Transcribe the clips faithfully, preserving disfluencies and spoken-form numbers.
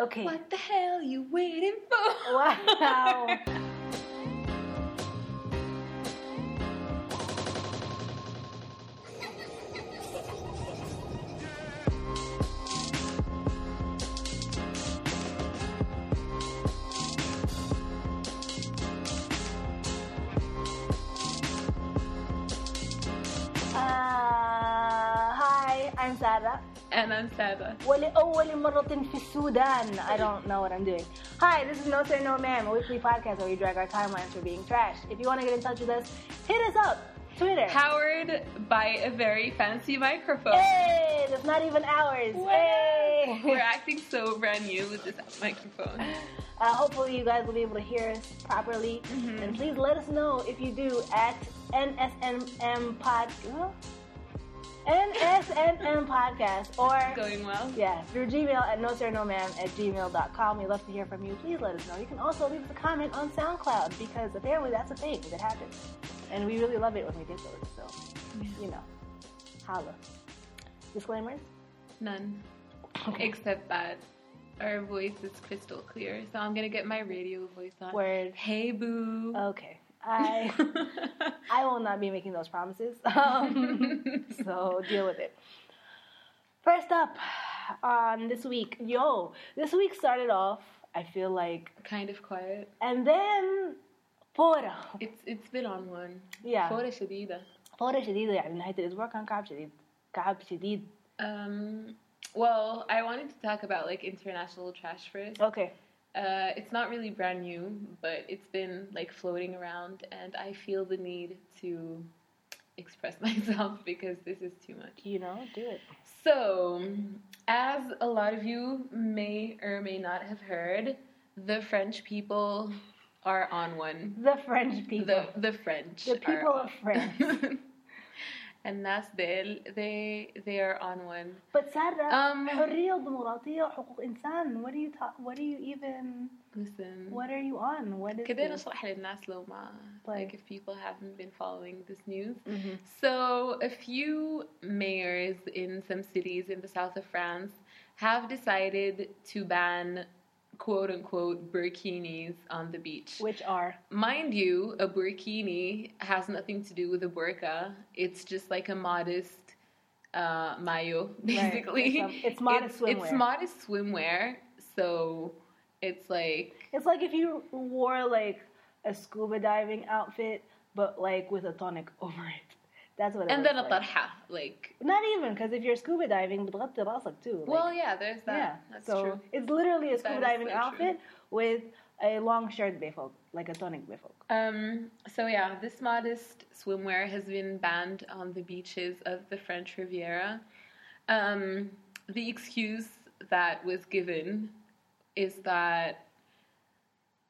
Okay. What the hell are you waiting for? Wow. I'm Sarah. And I'm Saba. ولأول مرة في السودان. I don't know what I'm doing. Hi, this is No Sir No Ma'am, a weekly podcast where we drag our timelines for being trashed. If you want to get in touch with us, hit us up. Twitter. Powered by a very fancy microphone. Hey, that's not even ours. Hey. We're acting so brand new with this microphone. Uh, hopefully you guys will be able to hear us properly. Mm-hmm. And please let us know if you do at N S N M Podcast. N S N M podcast or going well. Yeah, through Gmail at no sir no ma'am at gmail dot com. We'd love to hear from you. Please let us know. You can also leave us a comment on SoundCloud because apparently that's a thing that happens. And we really love it when we get those. So, yeah. You know, holla. Disclaimers? None. Okay. Except that our voice is crystal clear. So I'm going to get my radio voice on. Word. Hey, boo. Okay. I I will not be making those promises, um, so deal with it. First up on um, this week, yo, this week started off, I feel like... kind of quiet. And then, Fora. It's, it's been on one. Yeah. Fora Shadida. Fora Shadida, yeah. I mean, I did his work on Kaab Shadid. Kaab Shadid. Um, well, I wanted to talk about, like, international trash first. Okay. Uh, it's not really brand new, but it's been, like, floating around, and I feel the need to express myself because this is too much. You know, do it. So, as a lot of you may or may not have heard, the French people are on one. The French people. The, the French. The people of France. And that's they they they are on one. But Sarah, um, حرية وديمقراطية وحقوق إنسان. What do you talk? What do you even? Listen. What are you on? What is? كده نشرح للناس لو ما like if people haven't been following this news. Mm-hmm. So a few mayors in some cities in the south of France have decided to ban quote unquote burkinis on the beach. Which are? Mind you, a burkini has nothing to do with a burqa. It's just like a modest uh, mayo, basically. Right. It's, um, it's modest it's, swimwear. It's modest swimwear. So it's like. It's like if you wore like a scuba diving outfit, but like with a tonic over it. That's what it and then a like. tarha, like... Not even, because if you're scuba diving, بتغطي راسك too. Like, well, yeah, there's that. Yeah. That's so true. It's literally a scuba diving so outfit true. With a long shirt befolk, like a tonic befolk. Um, so yeah, this modest swimwear has been banned on the beaches of the French Riviera. Um, the excuse that was given is that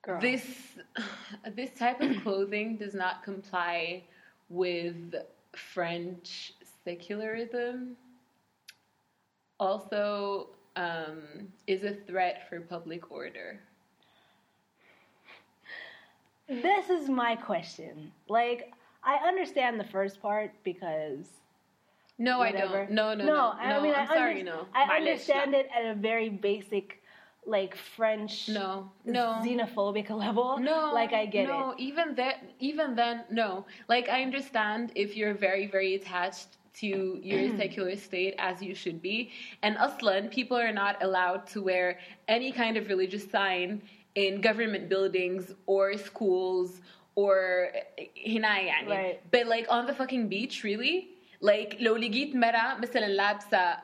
Girl. this this type of clothing does not comply with... French secularism also um, is a threat for public order. This is my question. Like, I understand the first part because... No, whatever. I don't. No, no, no. No, I no, mean, I'm I sorry, under- no. I understand it at a very basic... like French no, no. xenophobic level. No. Like I get no, it. No, even that even then no. Like I understand if you're very, very attached to your secular state as you should be. And Aslan, people are not allowed to wear any kind of religious sign in government buildings or schools or hinayani. Right. But like on the fucking beach, really? Like, لو لقيت مرة مثلا لابسة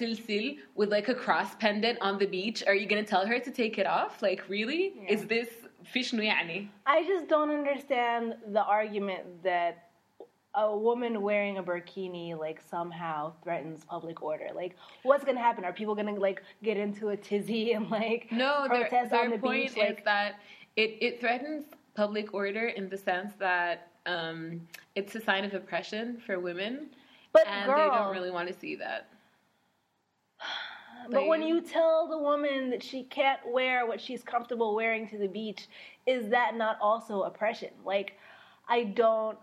سلسل with like a cross pendant on the beach, are you gonna tell her to take it off? Like, really? Yeah. Is this fish no يعني? I just don't understand the argument that a woman wearing a burkini like somehow threatens public order. Like, what's gonna happen? Are people gonna like get into a tizzy and like no, protest their, their on the point beach? Is like, that it it threatens public order in the sense that um, it's a sign of oppression for women. But and girl, they don't really want to see that. But like, when you tell the woman that she can't wear what she's comfortable wearing to the beach, is that not also oppression? Like, I don't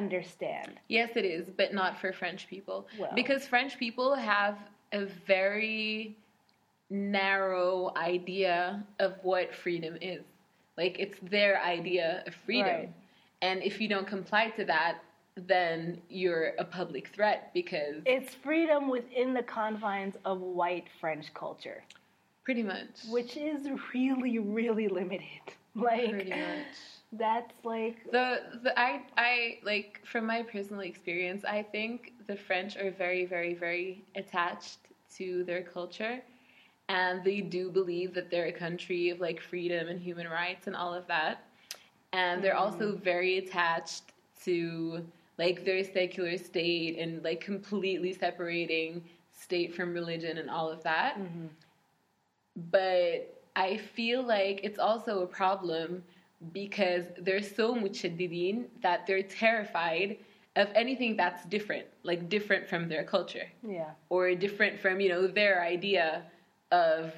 understand. Yes, it is, but not for French people. Well, because French people have a very narrow idea of what freedom is. Like, it's their idea of freedom. Right. And if you don't comply to that, then you're a public threat because... It's freedom within the confines of white French culture. Pretty much. Which is really, really limited. Like, pretty much. That's like... The, the I, I, like, from my personal experience, I think the French are very, very, very attached to their culture. And they do believe that they're a country of, like, freedom and human rights and all of that. And they're mm-hmm. also very attached to, like, their secular state and, like, completely separating state from religion and all of that. Mm-hmm. But I feel like it's also a problem because they're so mujaddidin that they're terrified of anything that's different, like, different from their culture. Yeah. Or different from, you know, their idea of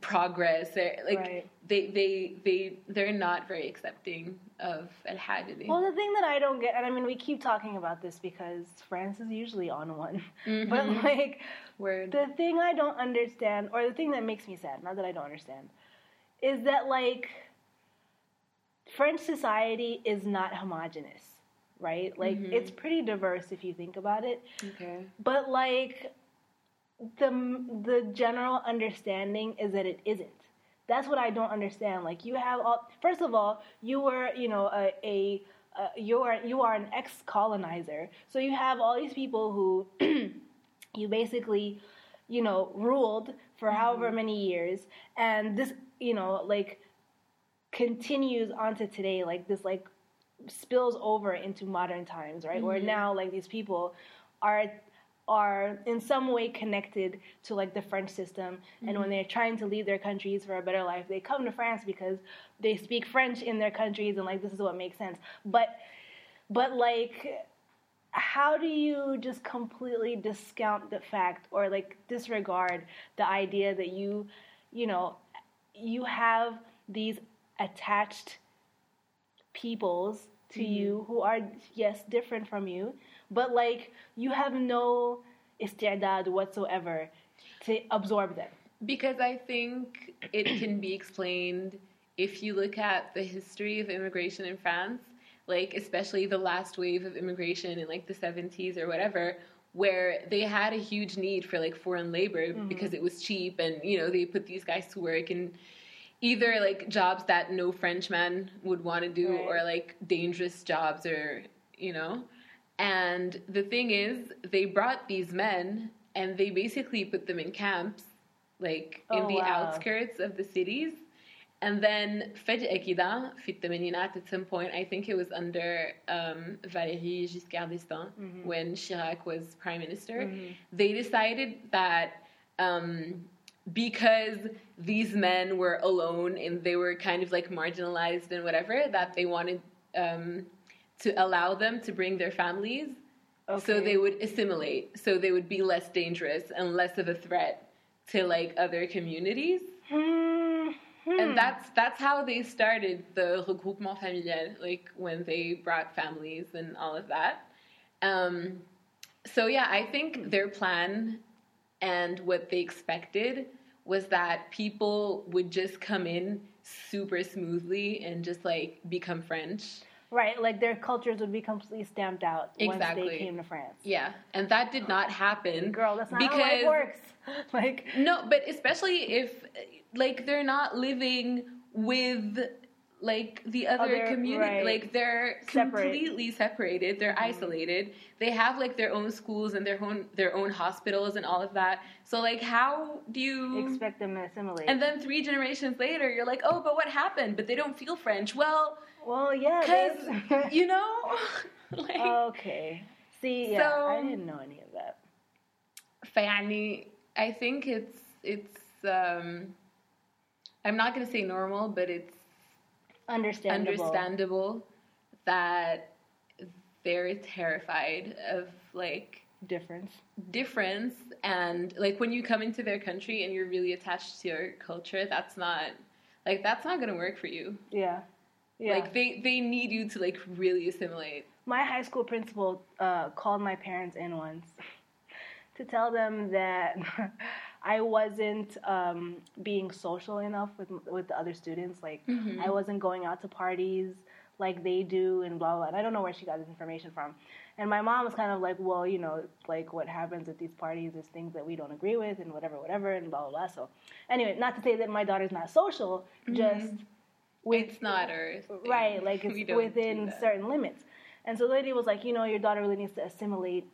progress. They're, like, right. they, they, they, they're not very accepting of al-Hadidi. Well, the thing that I don't get, and I mean, we keep talking about this because France is usually on one, mm-hmm. but, like, Word. the thing I don't understand, or the thing that makes me sad, not that I don't understand, is that, like, French society is not homogenous, right? Like, mm-hmm. it's pretty diverse if you think about it. Okay. But, like... The the general understanding is that it isn't. That's what I don't understand. Like, you have all. First of all, you were you know a, a uh, you are you are an ex-colonizer. So you have all these people who you basically you know ruled for mm-hmm. however many years, and this you know like continues on to today. Like this like spills over into modern times, right? Mm-hmm. Where now like these people are. are in some way connected to, like, the French system. And mm-hmm. when they're trying to leave their countries for a better life, they come to France because they speak French in their countries and, like, this is what makes sense. But, but like, how do you just completely discount the fact or, like, disregard the idea that you, you know, you have these attached peoples to mm-hmm. you who are, yes, different from you, but, like, you have no istidad whatsoever to absorb them. Because I think it can be explained if you look at the history of immigration in France, like, especially the last wave of immigration in, like, the seventies or whatever, where they had a huge need for, like, foreign labor mm-hmm. because it was cheap and, you know, they put these guys to work and... Either, like, jobs that no Frenchman would want to do right. or, like, dangerous jobs or, you know. And the thing is, they brought these men and they basically put them in camps, like, oh, in the wow. outskirts of the cities. And then, فجأة كده, في الثمانينات at some point, I think it was under um, Valérie Giscard d'Estaing, mm-hmm. when Chirac was prime minister, mm-hmm. they decided that... Um, because these men were alone and they were kind of, like, marginalized and whatever, that they wanted um, to allow them to bring their families okay. so they would assimilate, so they would be less dangerous and less of a threat to, like, other communities. Mm-hmm. And that's that's how they started the regroupement familial, like, when they brought families and all of that. Um, so, yeah, I think their plan... And what they expected was that people would just come in super smoothly and just, like, become French. Right, like their cultures would be completely stamped out exactly. once they came to France. Yeah, and that did not happen. Girl, that's not because, how life works. Like, no, but especially if, like, they're not living with, like, the other community. Right. Like, they're Separate. completely separated. They're mm-hmm. isolated. They have, like, their own schools and their own their own hospitals and all of that. So, like, how do you... Expect them to assimilate. And then three generations later, you're like, oh, but what happened? But they don't feel French. Well, well, yeah, because, you know? Like, okay. See, yeah, so, I didn't know any of that. Fayani, I think it's... it's um, I'm not going to say normal, but it's Understandable. understandable that they're terrified of, like... Difference. Difference. And, like, when you come into their country and you're really attached to your culture, that's not... Like, that's not going to work for you. Yeah. Yeah. Like, they, they need you to, like, really assimilate. My high school principal uh, called my parents in once to tell them that I wasn't um, being social enough with with the other students. Like, mm-hmm. I wasn't going out to parties like they do and blah, blah, blah. And I don't know where she got this information from. And my mom was kind of like, well, you know, like what happens at these parties is things that we don't agree with and whatever, whatever, and blah, blah, blah. So anyway, not to say that my daughter's not social, mm-hmm. just... With, it's not her thing. Right, like it's within certain limits. And so the lady was like, you know, your daughter really needs to assimilate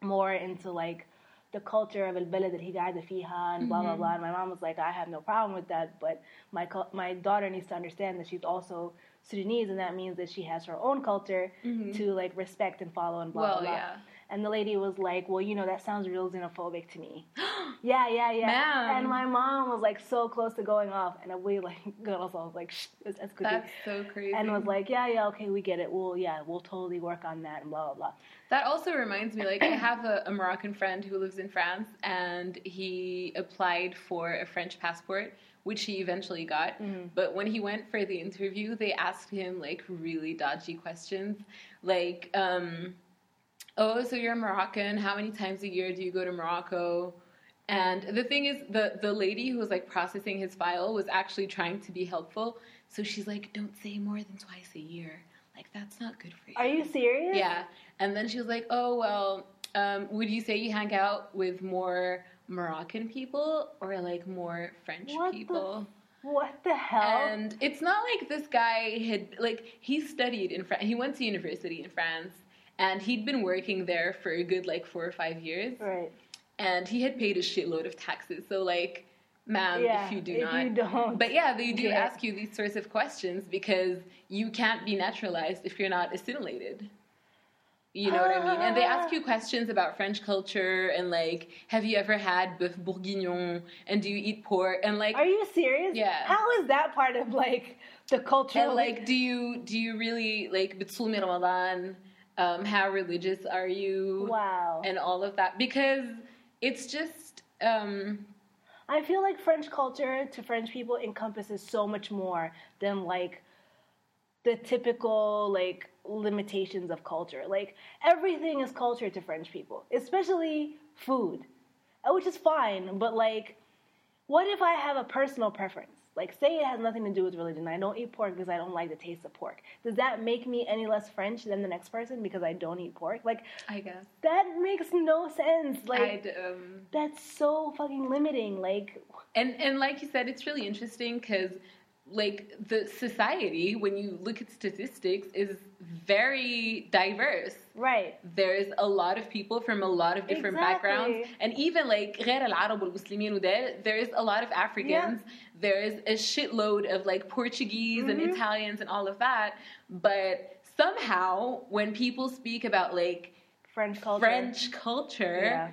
more into, like, the culture of El Beled El Higada Fiha and blah, blah, blah. And my mom was like, I have no problem with that, but my my daughter needs to understand that she's also Sudanese, and that means that she has her own culture mm-hmm. to, like, respect and follow and blah, well, blah, blah. Yeah. And the lady was like, well, you know, that sounds real xenophobic to me. yeah, yeah, yeah. Ma'am. And my mom was, like, so close to going off. And we, like, got ourselves, like, shh, that's, that's crazy. That's so crazy. And was like, yeah, yeah, okay, we get it. Well, yeah, we'll totally work on that and blah, blah, blah. That also reminds me, like, I have a, a Moroccan friend who lives in France, and he applied for a French passport, which he eventually got. Mm-hmm. But when he went for the interview, they asked him, like, really dodgy questions. Like, um... oh, so you're Moroccan. How many times a year do you go to Morocco? And the thing is, the, the lady who was, like, processing his file was actually trying to be helpful. So she's like, don't say more than twice a year. Like, that's not good for you. Are you serious? Yeah. And then she was like, oh, well, um, would you say you hang out with more Moroccan people or, like, more French what people? The- What the hell? And it's not like this guy had, like, he studied in France. He went to university in France. And he'd been working there for a good, like, four or five years. Right. And he had paid a shitload of taxes. So, like, ma'am, yeah, if you do if not. You don't. But, yeah, they do yeah. ask you these sorts of questions because you can't be naturalized if you're not assimilated. You know ah. what I mean? And they ask you questions about French culture and, like, have you ever had bœuf bourguignon? And do you eat pork? And, like... Are you serious? Yeah. How is that part of, like, the culture? And, like, do you, do you really, like, b'tsoumi Ramadan... Um, how religious are you? Wow. And all of that. Because it's just... Um, I feel like French culture to French people encompasses so much more than, like, the typical, like, limitations of culture. Like, everything is culture to French people, especially food, which is fine. But, like, what if I have a personal preference? Like, say it has nothing to do with religion. I don't eat pork because I don't like the taste of pork. Does that make me any less French than the next person because I don't eat pork? Like, I guess. That makes no sense. Like, um, that's so fucking limiting. Like, and, and like you said, it's really interesting because, like, the society, when you look at statistics, is very diverse. Right. There's a lot of people from a lot of different exactly. backgrounds. And even, like, غير العرب والمسلمين, there is a lot of Africans. Yeah. There is a shitload of, like, Portuguese mm-hmm. and Italians and all of that. But somehow, when people speak about, like, French culture, French culture yeah.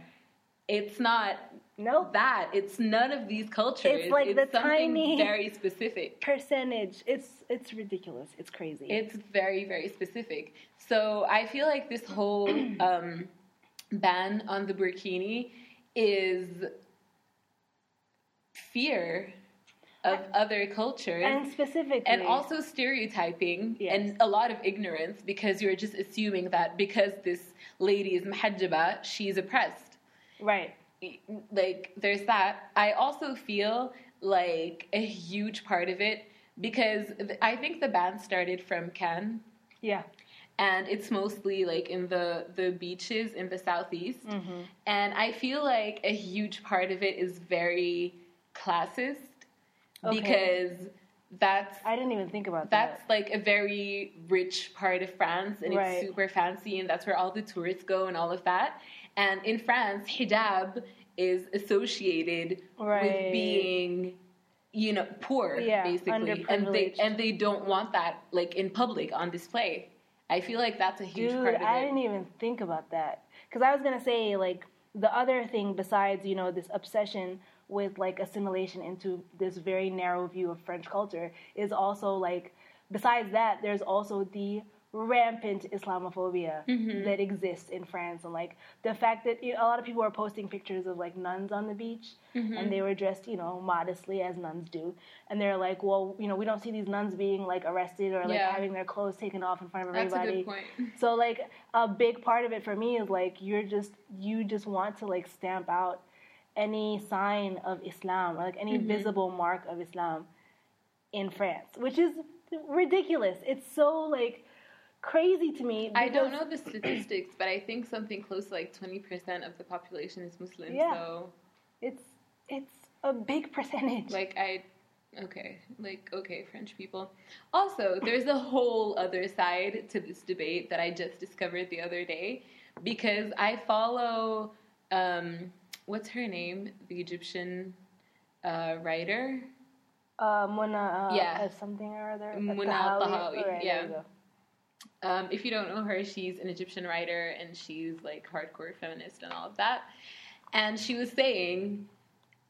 it's not... Nope. That. It's none of these cultures. It's like it's the something tiny very specific. Percentage. It's it's ridiculous. It's crazy. It's very, very specific. So I feel like this whole um, ban on the burkini is fear of other cultures. And specifically. And also stereotyping yes. and a lot of ignorance because you're just assuming that because this lady is mahajaba, she's oppressed. Right. Like, there's that. I also feel like a huge part of it, because th- I think the ban started from Cannes. Yeah. And it's mostly, like, in the, the beaches in the southeast. Mm-hmm. And I feel like a huge part of it is very classist, okay. because that's... I didn't even think about that's that. That's, like, a very rich part of France, and right. it's super fancy, and that's where all the tourists go and all of that. And in France, hijab is associated right. with being, you know, poor, yeah, basically. And they and they don't want that, like, in public, on display. I feel like that's a huge Dude, part of I it. Dude, I didn't even think about that. Because I was going to say, like, the other thing besides, you know, this obsession with, like, assimilation into this very narrow view of French culture is also, like, besides that, there's also the... rampant Islamophobia mm-hmm. that exists in France, and like the fact that you know, a lot of people are posting pictures of like nuns on the beach mm-hmm. and they were dressed, you know, modestly as nuns do, and they're like, well, you know, we don't see these nuns being like arrested or like yeah. having their clothes taken off in front of That's everybody. A good point. So like a big part of it for me is like you're just you just want to like stamp out any sign of Islam or like any mm-hmm. visible mark of Islam in France, which is ridiculous. It's so like crazy to me. I don't know the statistics, but I think something close to like twenty percent of the population is Muslim. Yeah. So it's it's a big percentage. Like I okay, like okay, French people. Also, there's a whole other side to this debate that I just discovered the other day because I follow um what's her name? The Egyptian uh, writer? Uh, Muna, uh, yeah. something or other. Muna Eltahawy, right, yeah. Um, if you don't know her, she's an Egyptian writer, and she's, like, hardcore feminist and all of that. And she was saying,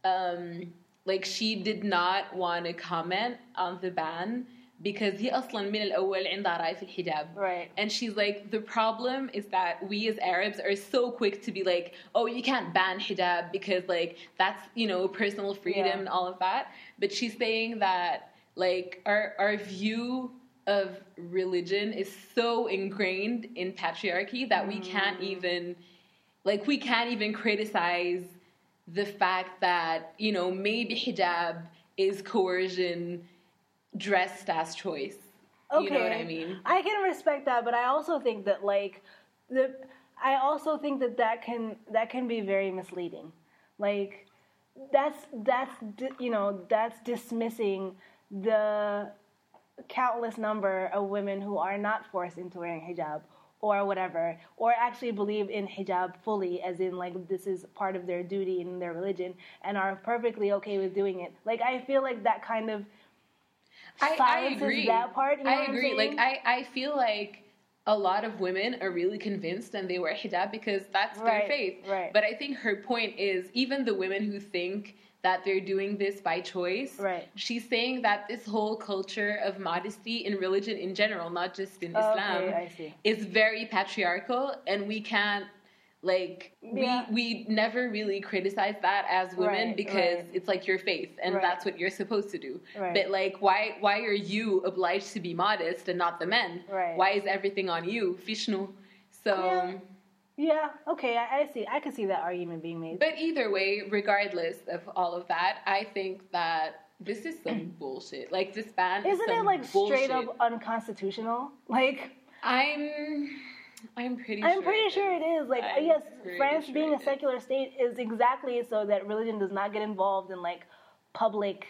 um, like, she did not want to comment on the ban because he aslan min al-awwal 'inda ra'i fil hijab. Right. And she's like, the problem is that we as Arabs are so quick to be like, oh, you can't ban hijab because, like, that's, you know, personal freedom yeah. and all of that. But she's saying that, like, our our view of religion is so ingrained in patriarchy that mm. we can't even, like, we can't even criticize the fact that, you know, maybe hijab is coercion dressed as choice. Okay. You know what I mean? I can respect that, but I also think that, like, the, I also think that that can, that can be very misleading. Like, that's, that's, you know, that's dismissing the countless number of women who are not forced into wearing hijab or whatever, or actually believe in hijab fully, as in, like, this is part of their duty in their religion and are perfectly okay with doing it. Like, I feel like that kind of I, I agree. That part, you know I agree. Like, I, I feel like a lot of women are really convinced and they wear hijab because that's right, their faith. Right. But I think her point is, even the women who think that they're doing this by choice, right. she's saying that this whole culture of modesty in religion in general, not just in oh, Islam, okay, I see. Is very patriarchal, and we can't, like, yeah. we, we never really criticize that as women right, because right. it's, like, your faith, and right. that's what you're supposed to do. Right. But, like, why why are you obliged to be modest and not the men? Right. Why is everything on you? Fishnu. So... Yeah. Yeah, okay, I, I see. I can see that argument being made. But either way, regardless of all of that, I think that this is some bullshit. Like, this ban is Isn't some it, like, bullshit. Straight up unconstitutional? Like... I'm... I'm pretty I'm sure... I'm pretty sure it is. Like, I'm yes, France sure being a secular state is exactly so that religion does not get involved in, like, public...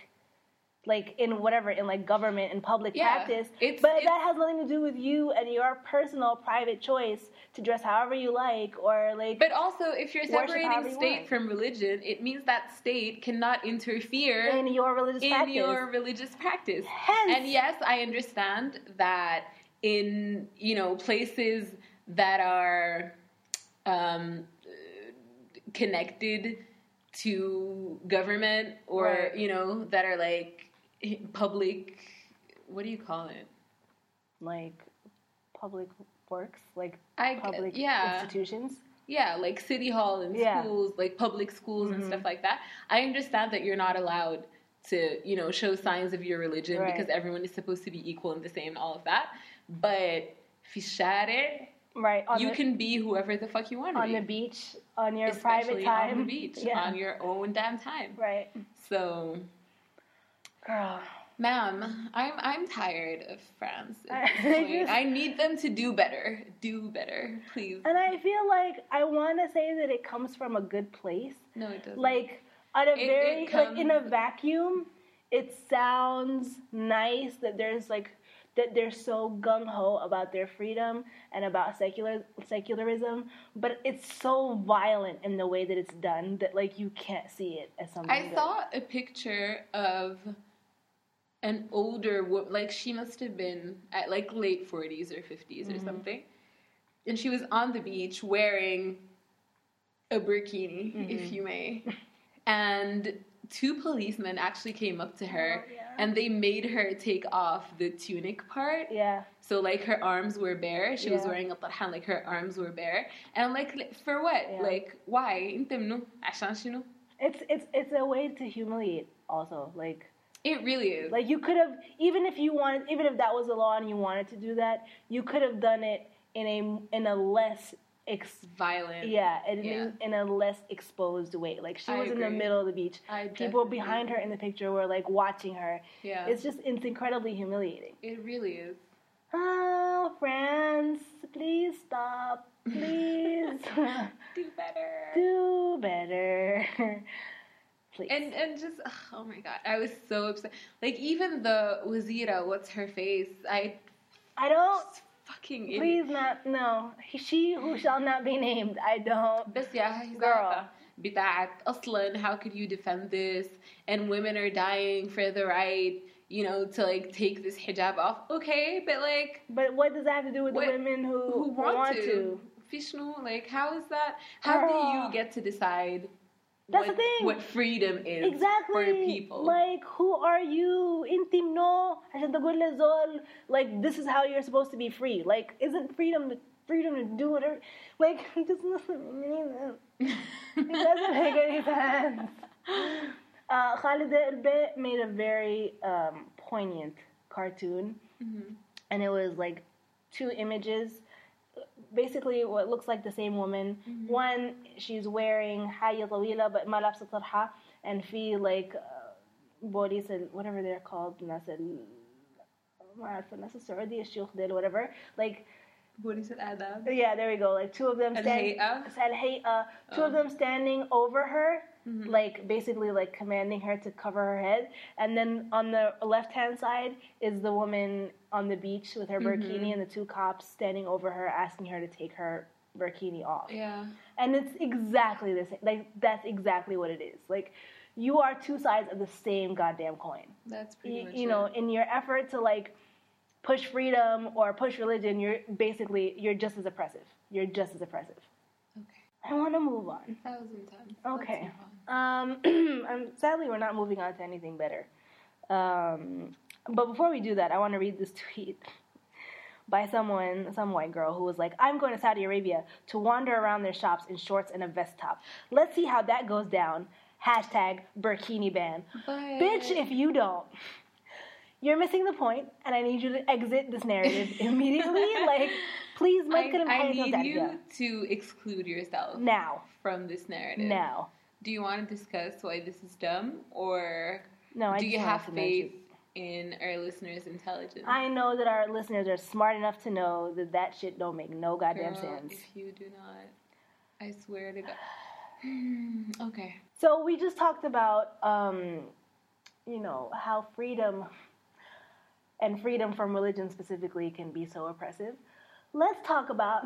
like, in whatever, in, like, government and public yeah, practice. It's, but it's, that has nothing to do with you and your personal, private choice to dress however you like or, like... But also, if you're separating state you from religion, it means that state cannot interfere... In your religious in practice. In your religious practice. Hence. And, yes, I understand that in, you know, places that are um, connected to government or, right. you know, that are, like... Public, what do you call it? Like public works, like I, public yeah. institutions. Yeah, like city hall and yeah. schools, like public schools mm-hmm. and stuff like that. I understand that you're not allowed to, you know, show signs of your religion right. because everyone is supposed to be equal and the same and all of that. But fishare, right? On you the, can be whoever the fuck you want to be on the beach, on your Especially private time, on the beach, yeah. on your own damn time, right? So. Girl. Ma'am, I'm I'm tired of France. I, just, I need them to do better. Do better, please. And I feel like I want to say that it comes from a good place. No, it doesn't. Like, on a it, very, it comes, like in a vacuum, it sounds nice that there's like that they're so gung-ho about their freedom and about secular secularism, but it's so violent in the way that it's done that like you can't see it as something. I good. saw a picture of. An older woman, like she must have been at like late forties or fifties mm-hmm. or something, and she was on the beach wearing a burkini, mm-hmm. if you may, and two policemen actually came up to her oh, yeah. and they made her take off the tunic part. Yeah. So like her arms were bare. She yeah. was wearing a tarhan, like her arms were bare, and like for what? Yeah. Like why? It's it's it's a way to humiliate. Also, like. It really is. Like, you could have, even if you wanted, even if that was the law and you wanted to do that, you could have done it in a in a less ex violent. Yeah, and yeah. in a less exposed way. Like she I was agree. in the middle of the beach. I People behind agree. her in the picture were like watching her. Yeah, it's just it's incredibly humiliating. It really is. Oh, friends, please stop. Please do better. Do better. Please. And and just oh my god, I was so upset. Like even the Wazira, what's her face? I I don't. Fucking idiot. Please not, no. She who shall not be named. I don't. But yeah, girl. Aslan, how could you defend this? And women are dying for the right, you know, to like take this hijab off. Okay, but like. But what does that have to do with what, the women who, who want, want to? Fishnu, like, how is that? How girl. do you get to decide? That's what, the thing. What freedom is exactly. for people. Like, who are you? Intim no. Like, this is how you're supposed to be free. Like, isn't freedom the freedom to do whatever? Like, it just doesn't mean it. It doesn't make any sense. Uh, Khalid Albaih made a very um, poignant cartoon. Mm-hmm. And it was, like, two images. Basically, what looks like the same woman. Mm-hmm. One, she's wearing haya tawila, but ma labsat tarha, and fi like bodies and whatever they're called, nas al ma alfa nas al Saudi al-Sheikh del whatever, like bodies al adab. Yeah, there we go. Like two of them standing, al-hay'a, two of them standing over her, mm-hmm. like basically like commanding her to cover her head. And then on the left-hand side is the woman on the beach with her burkini, mm-hmm. and the two cops standing over her asking her to take her burkini off. Yeah. And it's exactly the same. Like, that's exactly what it is. Like, you are two sides of the same goddamn coin. That's pretty y- much You know, it. in your effort to, like, push freedom or push religion, you're basically, you're just as oppressive. You're just as oppressive. Okay. I want to move on. A thousand times. Okay. Um, I'm, sadly, we're not moving on to anything better. Um... But before we do that, I want to read this tweet by someone, some white girl, who was like, I'm going to Saudi Arabia to wander around their shops in shorts and a vest top. Let's see how that goes down. Hashtag burkini ban. Bye. Bitch, if you don't, you're missing the point, and I need you to exit this narrative immediately. Like, please, make it I, I need you to exclude yourself now from this narrative. Now. Do you want to discuss why this is dumb, or no, I do you have faith in our listeners' intelligence? I know that our listeners are smart enough to know that that shit don't make no goddamn Girl, sense. If you do not, I swear to God. Okay. So we just talked about, um, you know, how freedom and freedom from religion specifically can be so oppressive. Let's talk about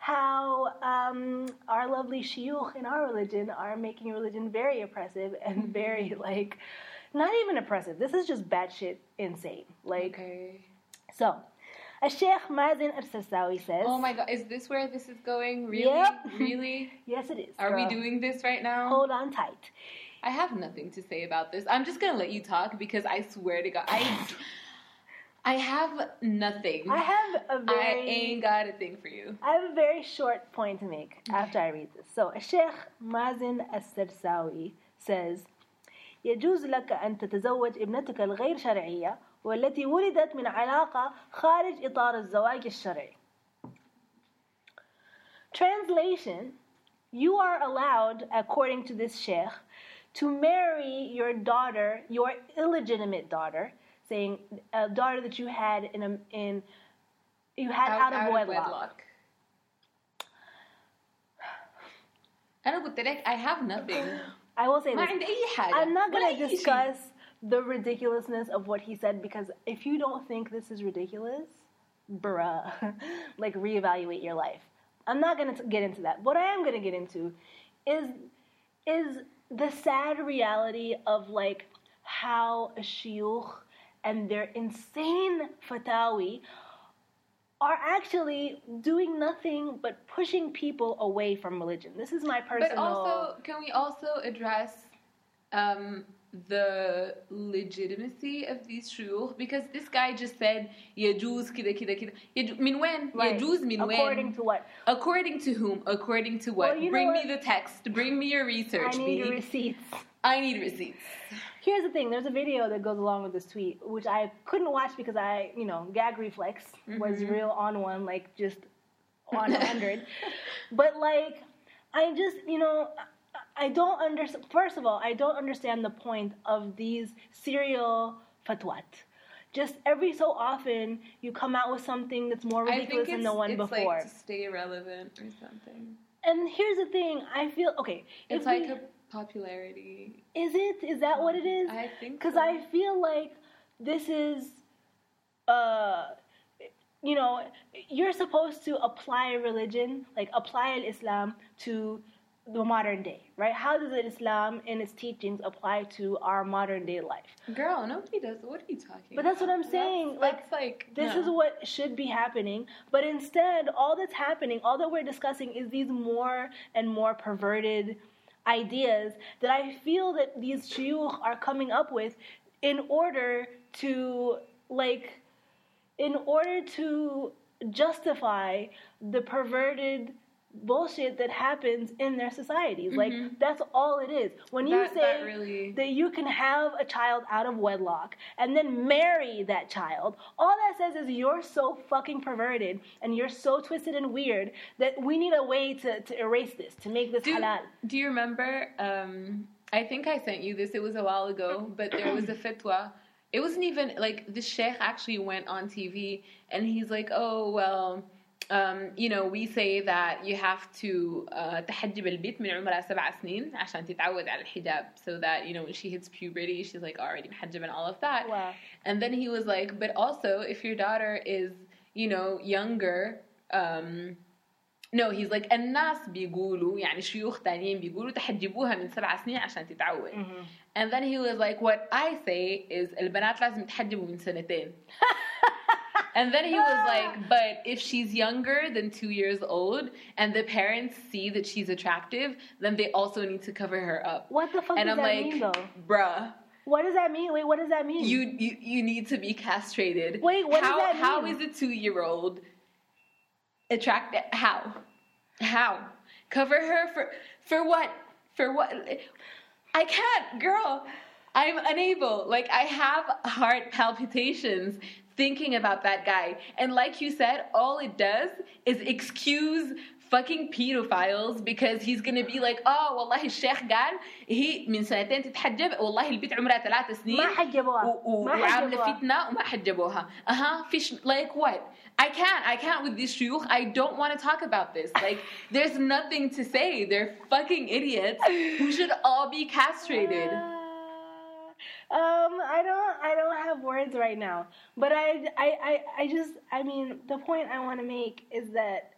how um, our lovely shiuch in our religion are making religion very oppressive and very, like, not even oppressive. This is just batshit insane. Like, okay. So, Sheikh Mazen Al-Sarsawi says... Oh my God, is this where this is going? Really? Yep. Really? Yes, it is. Are girl. we doing this right now? Hold on tight. I have nothing to say about this. I'm just going to let you talk because I swear to God, I... I have nothing. I have a very... I ain't got a thing for you. I have a very short point to make after I read this. So, Sheikh Mazen Al-Sarsawi says... يجوز لك أن تتزوج ابنتك الغير شرعية والتي ولدت من علاقة خارج إطار الزواج الشرعي. Translation: You are allowed, according to this sheikh, to marry your daughter, your illegitimate daughter, saying a daughter that you had in a, in you had out, out, of, out wedlock. of wedlock. أنا قلت لك I have nothing. I will say this. I'm not going to discuss the ridiculousness of what he said, because if you don't think this is ridiculous, bruh, like, reevaluate your life. I'm not going to get into that. What I am going to get into is is the sad reality of, like, how a shiuch and their insane fatawi are actually doing nothing but pushing people away from religion. This is my personal... But also, can we also address um, the legitimacy of these shiuch? Because this guy just said, Yajuz, kida, kida, kida. Yajuz, min wen? Right. Yajuz, min wen? According to what? According to whom? According to what? Well, you bring know what? me the text. Bring me your research. I need B. receipts. I need receipts. Here's the thing. There's a video that goes along with this tweet, which I couldn't watch because I, you know, gag reflex mm-hmm. was real on one. Like, just on one hundred. But, like, I just, you know, I don't understand. First of all, I don't understand the point of these serial fatwat. Just every so often, you come out with something that's more ridiculous than the one before. I think it's, it's like to stay relevant or something. And here's the thing. I feel, okay. It's like we, a popularity. Is it? Is that um, what it is? I think Because so. I feel like this is, uh, you know, you're supposed to apply religion, like apply Islam to the modern day, right? How does Islam and its teachings apply to our modern day life? Girl, nobody does. What are you talking about? But that's about? what I'm saying. That's, that's like, like, this no. is what should be happening. But instead, all that's happening, all that we're discussing is these more and more perverted ideas that I feel that these shuyukh are coming up with in order to, like, in order to justify the perverted bullshit that happens in their societies. Mm-hmm. Like, that's all it is. When you that, say that, really... that you can have a child out of wedlock and then marry that child, all that says is you're so fucking perverted and you're so twisted and weird that we need a way to, to erase this, to make this do, halal. Do you remember, um, I think I sent you this, it was a while ago, but there was a fatwa. It wasn't even, like, the sheikh actually went on T V and he's like, oh, well... Um, you know, we say that you have to تحجب البيت من عمرها سبع سنين عشان تتعود على الحجاب, so that, you know, when she hits puberty, she's like already محجب and all of that. Wow. And then he was like, but also if your daughter is, you know, younger, um, no, he's like الناس بيقولوا يعني شيوخ تانيين بيقولوا تحجبوها من سبع سنين عشان تتعود. Mm-hmm. And then he was like, what I say is البنات لازم تحجبوا من سنتين. And then he was like, but if she's younger than two years old and the parents see that she's attractive, then they also need to cover her up. What the fuck and does I'm that like, mean, though? Bruh. What does that mean? Wait, what does that mean? You you, you need to be castrated. Wait, what how, does that mean? How is a two-year-old attractive? How? How? Cover her for for what? For what? I can't, girl. I'm unable. Like, I have heart palpitations thinking about that guy. And like you said, all it does is excuse fucking pedophiles because he's gonna be like, oh, wallahi sheikh قال هي من سنتين تتحجب والله البنت عمرها ثلاث سنين ما حجبوها وعامله فتنه وما حجبوها. Uh-huh. Fish, like what? I can't. I can't with these shuyukh. I don't want to talk about this. Like, there's nothing to say. They're fucking idiots who should all be castrated. Um, I don't, I don't have words right now, but I, I, I, I just, I mean, the point I want to make is that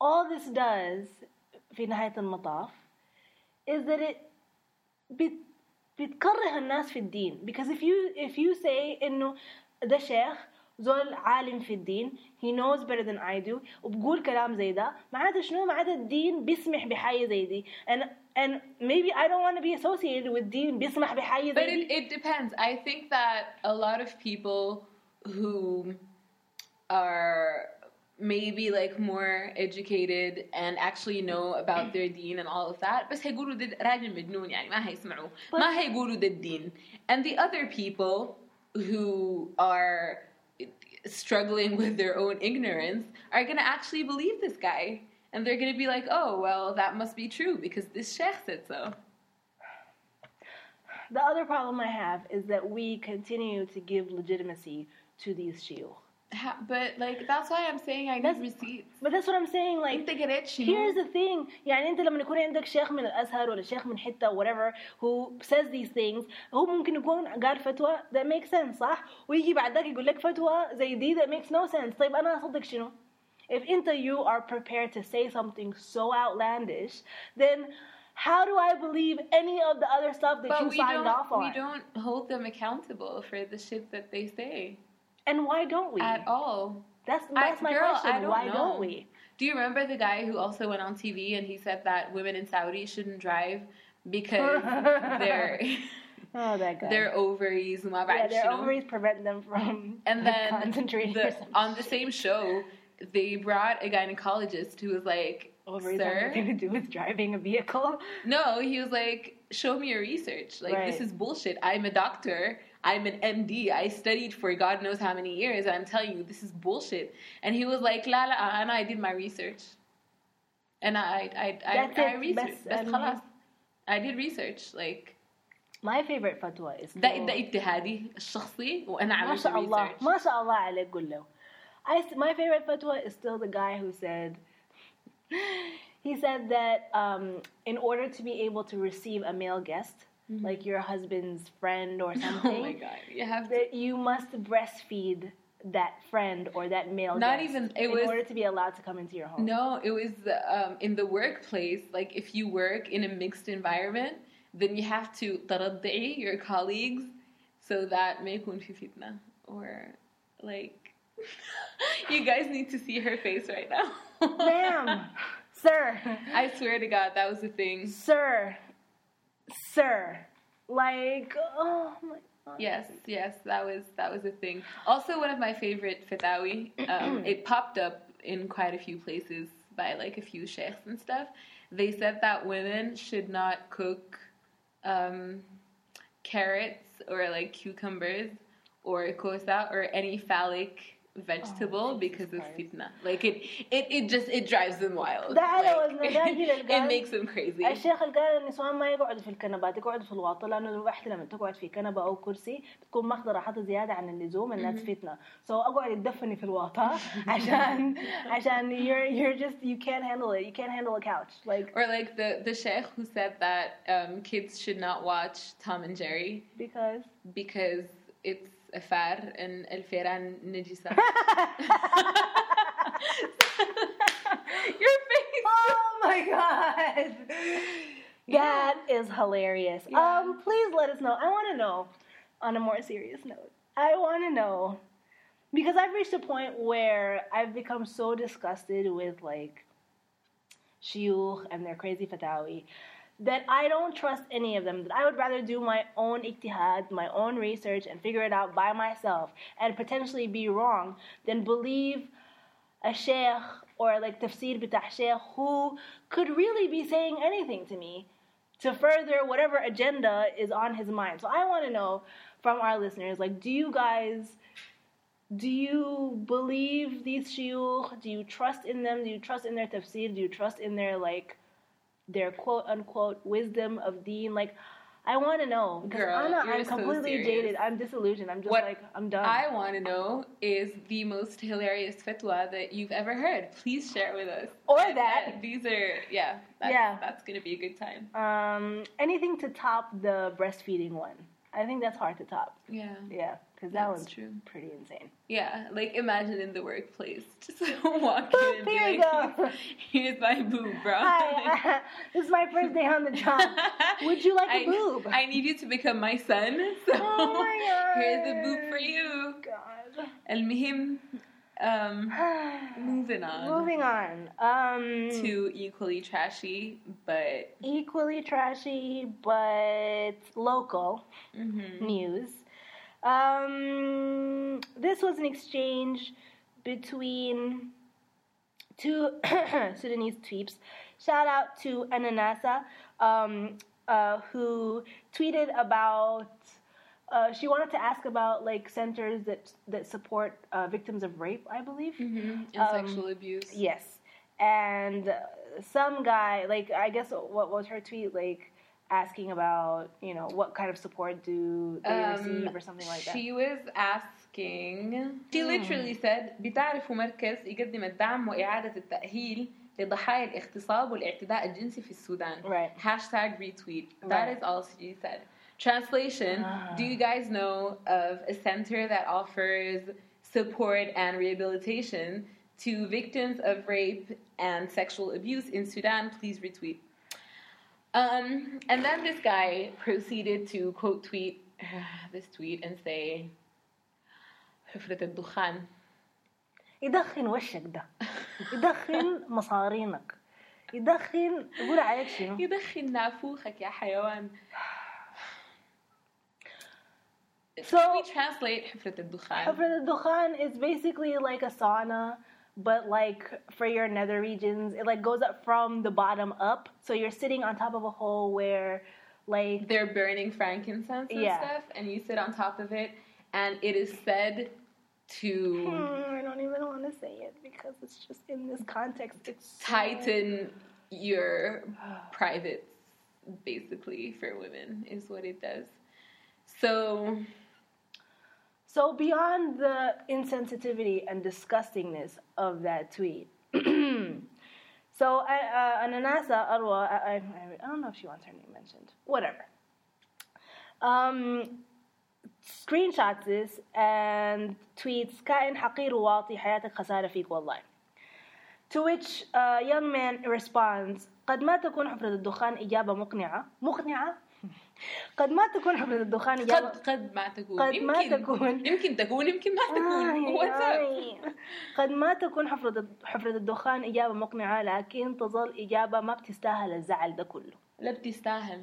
all this does, في نهاية المطاف, is that it بتكره الناس في الدين, because if you, if you say إنه ده شيخ زول عالم في الدين, he knows better than I do, وبقول كلام زي ده, ما عاد شنو, ما عاد الدين بيسمح بحاجة زي دي, and And maybe I don't want to be associated with Deen Bismah Bihayy. But it, it depends. I think that a lot of people who are maybe like more educated and actually know about their Deen and all of that, بس هيقولوا ده راجل مجنون يعني ما هيسمعوا ما هيقولوا ده الدين. And the other people who are struggling with their own ignorance are going to actually believe this guy. And they're going to be like, oh, well, that must be true because this sheikh said so. The other problem I have is that we continue to give legitimacy to these shuyukh. But, like, that's why I'm saying I need receipts. But that's what I'm saying, like, here's the thing. يعني أنت لما يكون عندك شيخ من الأزهر ولا شيخ من حتة whatever who says these things, هو ممكن يكون قال فتوى that makes sense, صح? ويجي بعدك يقول لك فتوى زي دي that makes no sense. طيب أنا أصدق شنو? If Inta you are prepared to say something so outlandish, then how do I believe any of the other stuff that but you signed off on? We don't hold them accountable for the shit that they say. And why don't we? At all. That's, that's I, my girl, question. I don't why know. don't we? Do you remember the guy who also went on T V and he said that women in Saudi shouldn't drive because they're... Oh, that guy. Their ovaries, my bad, yeah, their ovaries prevent them from and then concentrating. The, on the same show... They brought a gynecologist who was like, Over sir... Over to do with driving a vehicle? No, he was like, show me your research. Like, right. This is bullshit. I'm a doctor. I'm an M D. I studied for God knows how many years. And I'm telling you, this is bullshit. And he was like, la, la, and I did my research. And I, I, I, I, I researched. Best, um, I did research. Like, my favorite fatwa is that that ijtihadi الشخصي وأنا عم أعمل research. ما شاء الله ما شاء الله عليك قل له. I my favorite fatwa is still the guy who said. He said that um, in order to be able to receive a male guest, mm-hmm. like your husband's friend or something, oh my God, you have that to... you must breastfeed that friend or that male Not guest even, it in was, order to be allowed to come into your home. No, it was um, in the workplace. Like if you work in a mixed environment, then you have to ترضعي your colleagues so that ما يكون في فتنة or like you guys need to see her face right now. Ma'am. Sir. I swear to God, that was the thing. Sir. Sir. Like, oh my God. Yes, yes, that was that was the thing. Also, one of my favorite fatawi, um, it popped up in quite a few places by like a few sheikhs and stuff. They said that women should not cook um, carrots or like cucumbers or kosa or any phallic... vegetable oh, because of fitna. Like it, it, it just it drives them wild. Like, it makes them crazy. الشيخ قال النسوان ما يقعدوا في الكنبات يقعدوا في الواطة لأنه الواحدة لما تقعد في كنبة أو كرسي بتكون ماخذة راحتها زيادة عن اللزوم إنها تفتنا. So أقعد يدفني في الواطة عشان عشان you're you're just you can't handle it. You can't handle a couch. Like or like the the sheikh who said that um, kids should not watch Tom and Jerry because because it's afar and الفيران نجسة. Your face. Oh my God. That yeah. is hilarious. Yeah. Um, please let us know. I want to know. On a more serious note, I want to know because I've reached a point where I've become so disgusted with like shiuch and their crazy fatawi. That I don't trust any of them, that I would rather do my own ijtihad, my own research, and figure it out by myself, and potentially be wrong, than believe a sheikh, or like tafsir bitah sheikh, who could really be saying anything to me, to further whatever agenda is on his mind. So I want to know from our listeners, like, do you guys... Do you believe these shiuch? Do you trust in them? Do you trust in their tafsir? Do you trust in their, like... their quote-unquote wisdom of deen. Like, I want to know. Because Girl, Anna, I'm completely so jaded. I'm disillusioned. I'm just what like, I'm done. What I want to know is the most hilarious fatwa that you've ever heard. Please share with us. Or and that. that. These are, yeah. That's, yeah. That's going to be a good time. Um, anything to top the breastfeeding one. I think that's hard to top. Yeah. Yeah. Because that that's one's true. Pretty insane. Yeah, like imagine in the workplace, just walk in and there be like, you go. "Here's my boob, bro. Hi, uh, this is my first day on the job. Would you like I, a boob? I need you to become my son. So oh my God. Here's a boob for you. God. Al-mihim. Um, moving on. Moving on. Um, to equally trashy, but equally trashy, but local mm-hmm. news. Um, this was an exchange between two Sudanese tweeps. Shout out to Ananasa, um, uh, who tweeted about, uh, she wanted to ask about, like, centers that that support uh, victims of rape, I believe. Mm-hmm. And um, sexual abuse. Yes. And some guy, like, I guess what was her tweet, like, asking about, you know, what kind of support do they um, receive or something like that. She was asking... She literally said, بتعرف مركز يقدم الدعم وإعادة التأهيل لضحايا الاغتصاب والاعتداء الجنسي في السودان. Right. Hashtag retweet. Right. That is all she said. Translation, ah. do you guys know of a center that offers support and rehabilitation to victims of rape and sexual abuse in Sudan? Please retweet. Um, and then this guy proceeded to quote tweet uh, this tweet and say, "حفرة الدخان." يدخن وشك ده. يدخن مصارينك. يدخن قول عليك شنو؟ يدخن نافوخك يا حيوان. So can we translate حفرة الدخان. حفرة الدخان is basically like a sauna. But, like, for your nether regions, it, like, goes up from the bottom up. So you're sitting on top of a hole where, Like they're burning frankincense and yeah. stuff, and you sit on top of it, and it is said to. Hmm, I don't even want to say it because it's just in this context. It's tighten so... your privates, basically, for women is what it does. So. So beyond the insensitivity and disgustingness of that tweet, so uh, Ananasa Arwa, I, I, I don't know if she wants her name mentioned, whatever, um, screenshots this and tweets, كائن حقير واطي حياتك خسارة فيك والله. To which a young man responds, قد ما تكون حفرة الدخان إجابة مقنعة, مقنعة? قد ما تكون حفرة الدخان قد قد ما تكون قد ما تكون يمكن تكون يمكن ما تكون قد ما تكون حفرة حفرة الدخان إجابة مقنعة لكن تظل إجابة ما بتستاهل الزعل ده كله. لا بتستاهل,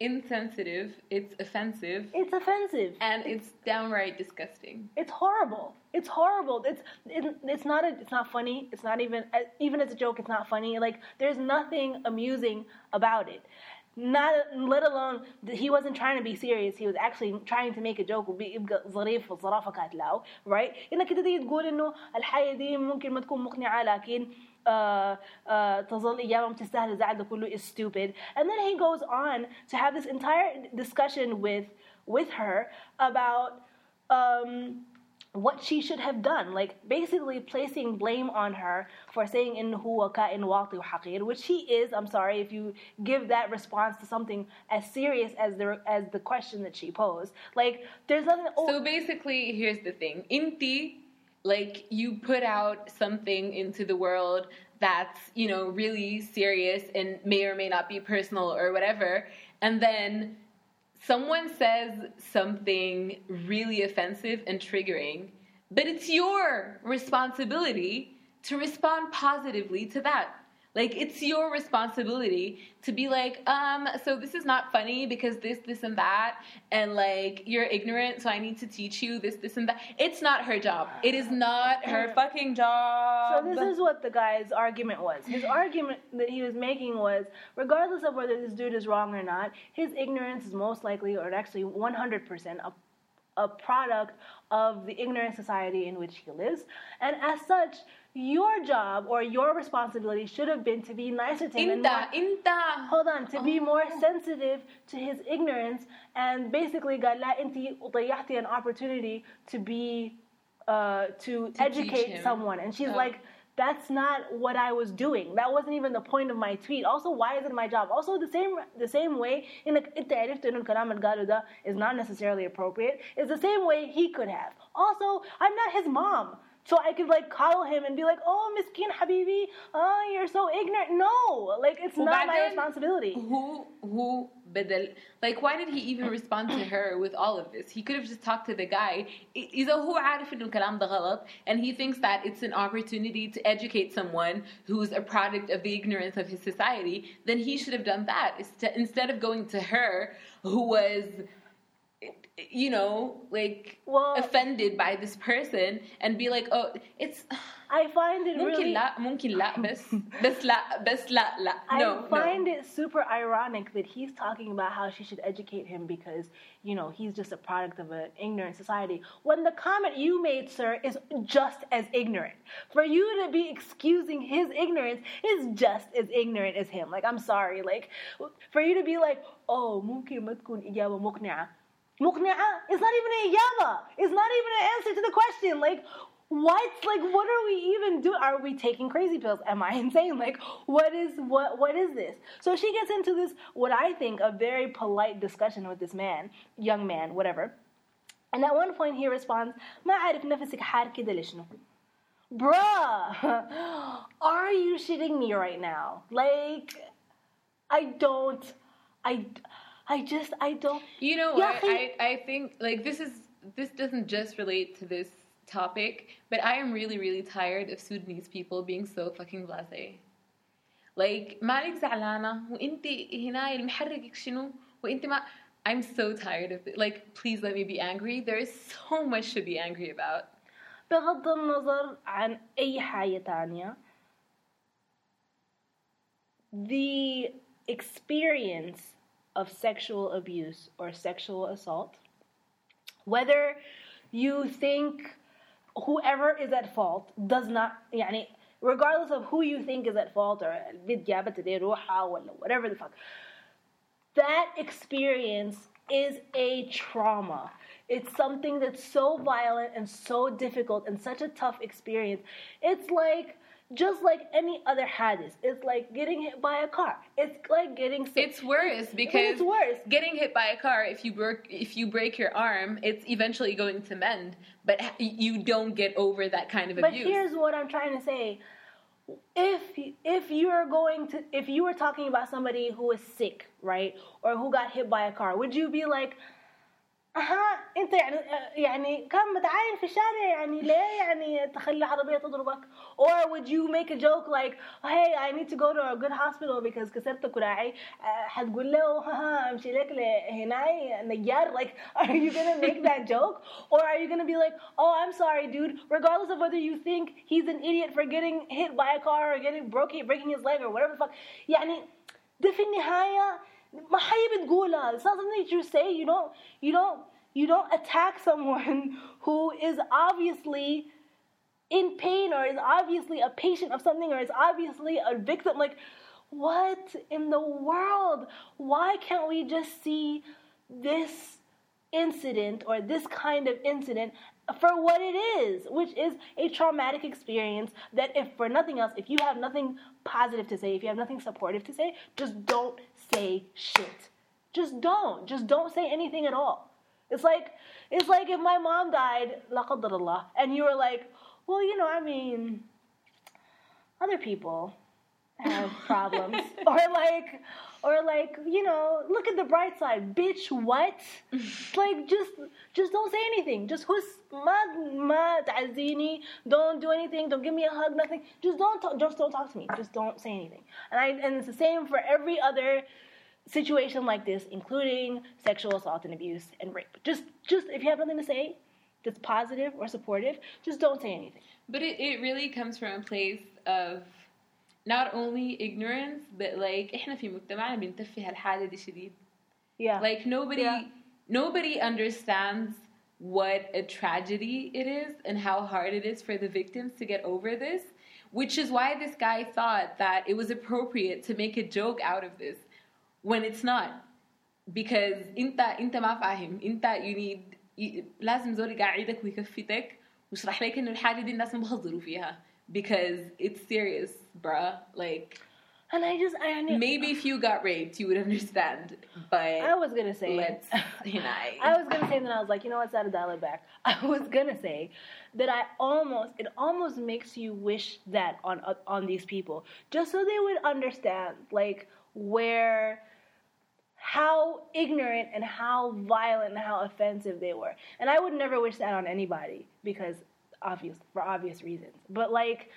insensitive. It's offensive. It's offensive. And it's, it's downright disgusting. It's horrible. It's horrible. It's it, it's not a, it's not funny. It's not even even as a joke. It's not funny. Like there's nothing amusing about it. Not let alone he wasn't trying to be serious. He was actually trying to make a joke. وبيبقى ظريف والظرافة كاتلاو, right? إنك تدي تقول إنه الحياة دي ممكن ما تكون مقنعة لكن Uh, uh, is stupid. And then he goes on to have this entire discussion with with her about um, what she should have done, like basically placing blame on her for saying in huwa ka'in waqti wa haqir, which he is. I'm sorry if you give that response to something as serious as the as the question that she posed. Like there's nothing. Oh. So basically, here's the thing. Inti. Like, you put out something into the world that's, you know, really serious and may or may not be personal or whatever, and then someone says something really offensive and triggering, but it's your responsibility to respond positively to that. Like, it's your responsibility to be like, um, so this is not funny because this, this, and that. And, like, you're ignorant, so I need to teach you this, this, and that. It's not her job. It is not her fucking job. So this is what the guy's argument was. His argument that he was making was, regardless of whether this dude is wrong or not, his ignorance is most likely, or actually one hundred percent, a a product of the ignorant society in which he lives. And as such, your job or your responsibility should have been to be nicer to him. Inta, and not, inta. Hold on, to oh. be more sensitive to his ignorance and basically gala inti udayyati an opportunity to be, uh, to, to educate someone. And she's oh. like, that's not what I was doing. That wasn't even the point of my tweet. Also, why is it my job? Also, the same the same way in the kalam is not necessarily appropriate. It's the same way he could have. Also, I'm not his mom, so I could like coddle him and be like, "Oh, miskin habibi, oh, you're so ignorant." No, like it's not my responsibility. Who who bedel? Like, why did he even respond to her with all of this? He could have just talked to the guy. إذا هو عارف إنه الكلام ده غلط, and he thinks that it's an opportunity to educate someone who's a product of the ignorance of his society, then he should have done that instead of going to her, who was, you know, like, well, offended by this person and be like, oh, it's... I find it really... Mungkin la, bes, bes la, bes la, la. No, I find no. it super ironic that he's talking about how she should educate him because, you know, he's just a product of an ignorant society. When the comment you made, sir, is just as ignorant. For you to be excusing his ignorance is just as ignorant as him. Like, I'm sorry. Like, for you to be like, oh, mungkin ma tkun ijaba muqni'a. Muqni'a, it's not even an ijaba. It's not even an answer to the question. Like, what? Like, what are we even doing? Are we taking crazy pills? Am I insane? Like, what is what? What is this? So she gets into this, what I think, a very polite discussion with this man, young man, whatever. And at one point he responds, "ما عارف نفسك حار كده لشنو." Bruh, are you shitting me right now? Like, I don't, I. I just, I don't... You know what, I, I, I think, like, this is, this doesn't just relate to this topic, but I am really, really tired of Sudanese people being so fucking blasé. like مالك زعلانة وانتي هنا المحركك شنو وانتي ما I'm so tired of it. Like, please let me be angry. There is so much to be angry about. بغض النظر عن أي حاجة تانية, the experience of sexual abuse or sexual assault, whether you think whoever is at fault does not, يعني, regardless of who you think is at fault or whatever the fuck, that experience is a trauma. It's something that's so violent and so difficult and such a tough experience. It's like, just like any other hadith, it's like getting hit by a car. It's like getting sick. It's worse because I mean, it's worse. Getting hit by a car, if you break, if you break your arm, it's eventually going to mend. But you don't get over that kind of abuse. But here's what I'm trying to say. If if you are going to, if you were talking about somebody who is sick, right, or who got hit by a car, would you be like, "Aha, أنت يعني يعني كان متعاين في الشارع يعني ليه يعني تخلي عربية تضربك?" Or would you make a joke like, "Hey, I need to go to a good hospital because كسرت كراعي." هتقول له, "ها أمشي لك لهناي نجار." Like, are you gonna make that joke, or are you gonna be like, "Oh, I'm sorry, dude." Regardless of whether you think he's an idiot for getting hit by a car or getting broken, breaking his leg or whatever the fuck. يعني ده في النهاية. ما حاجة بتقولها. It's not something that you say. You don't, you don't, you don't attack someone who is obviously in pain or is obviously a patient of something or is obviously a victim. Like, what in the world? Why can't we just see this incident or this kind of incident for what it is, which is a traumatic experience that if for nothing else, if you have nothing positive to say, if you have nothing supportive to say, just don't say shit. Just don't. Just don't say anything at all. It's like, it's like if my mom died, la qaddar Allah, and you were like, well, you know, I mean, other people have problems. Or like, or like, you know, look at the bright side. Bitch, what? Like, just just don't say anything. Just hus ma ma ta'zini. Don't do anything. Don't give me a hug, nothing. Just don't talk, just don't talk to me. Just don't say anything. And I and it's the same for every other situation like this, including sexual assault and abuse and rape. Just just if you have nothing to say that's positive or supportive, just don't say anything. But it, it really comes from a place of not only ignorance, but like إحنا في مجتمعنا بنتفه الحالة دي شديد. Yeah. Like nobody, yeah. nobody understands what a tragedy it is and how hard it is for the victims to get over this. Which is why this guy thought that it was appropriate to make a joke out of this, when it's not. Because إنت إنت ما فاهم. إنت you need لازم زول يقعدك ويكفتك ويشرح لك إنه الحالة دي الناس ما بيهزروا فيها. Because it's serious, bruh. Like, and I just, I knew, maybe if you got raped, you would understand. But I was gonna say, let's, you know, I, I was gonna say, and then I was like, you know what, I'll dial it back. I was gonna say that I almost, it almost makes you wish that on on these people, just so they would understand, like, where, how ignorant and how violent and how offensive they were. And I would never wish that on anybody because. Obvious for obvious reasons, but like,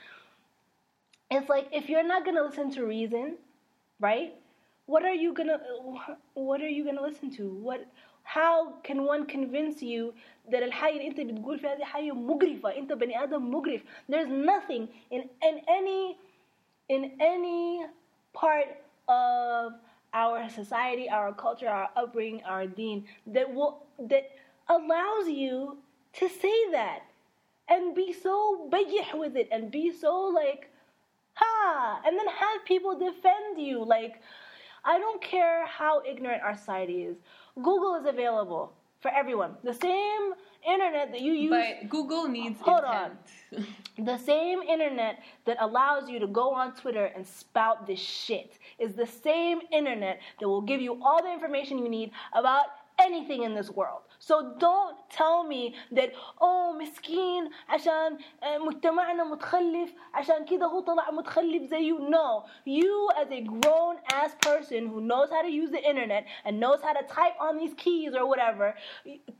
it's like if you're not gonna listen to reason, right? What are you gonna, what are you gonna listen to? What? How can one convince you that الحاجة اللي أنت بتقول فيها دي حاجة مقرفة؟ أنت بني آدم مقرف. There's nothing in in any in any part of our society, our culture, our upbringing, our deen that will that allows you to say that. And be so bayih with it, and be so like, ha, and then have people defend you. Like, I don't care how ignorant our society is. Google is available for everyone. The same internet that you use. But Google needs hold intent. On. The same internet that allows you to go on Twitter and spout this shit is the same internet that will give you all the information you need about anything in this world. So don't tell me that, oh, مسكين عشان مجتمعنا متخلف عشان كده هو طلع متخلف زيه. No, you as a grown-ass person who knows how to use the internet and knows how to type on these keys or whatever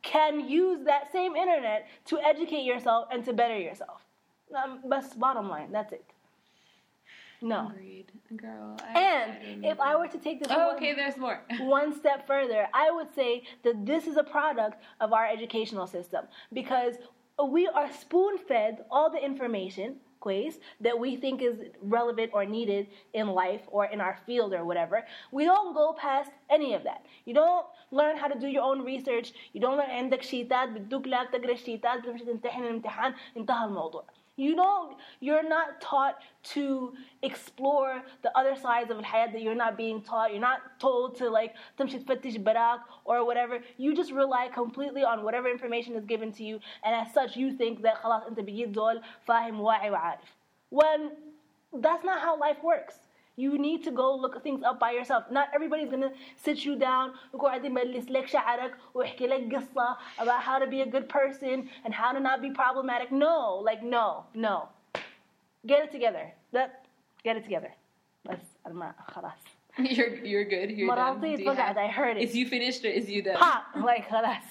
can use that same internet to educate yourself and to better yourself. Um, but bottom line, that's it. No. Agreed. Girl. I, and I if I were to take this oh, one, okay, there's more. one step further, I would say that this is a product of our educational system, because we are spoon-fed all the information ways that we think is relevant or needed in life or in our field or whatever. We don't go past any of that. You don't learn how to do your own research. You don't learn عندك شيتات بدك لا تقرأ شيتات بدك تمتحن الامتحان انتهى الموضوع. You don't. You're not taught to explore the other sides of الحياة that you're not being taught. You're not told to like تمشي تفتش براك or whatever. You just rely completely on whatever information is given to you, and as such, you think that خلاص أنت بقيت دول فاهم واعي وعارف. When that's not how life works. You need to go look things up by yourself. Not everybody's gonna sit you down وقاعد يملس لك شعرك ويحكي لك قصة about how to be a good person and how to not be problematic. No, like no, no. Get it together. That, get it together. That's خلاص. You're you're good. You're done. You have, I heard it. Is you finished or is you done? Pop, like خلاص.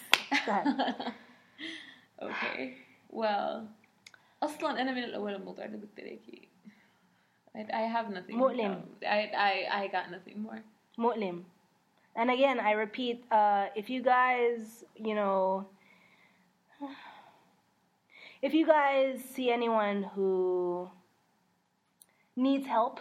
Okay. Well, أصلاً أنا من الأول الموضوع ده بتريكي. I have nothing. Mu'lim. I, I, I got nothing more. Mu'lim. And again, I repeat, uh, if you guys, you know, if you guys see anyone who needs help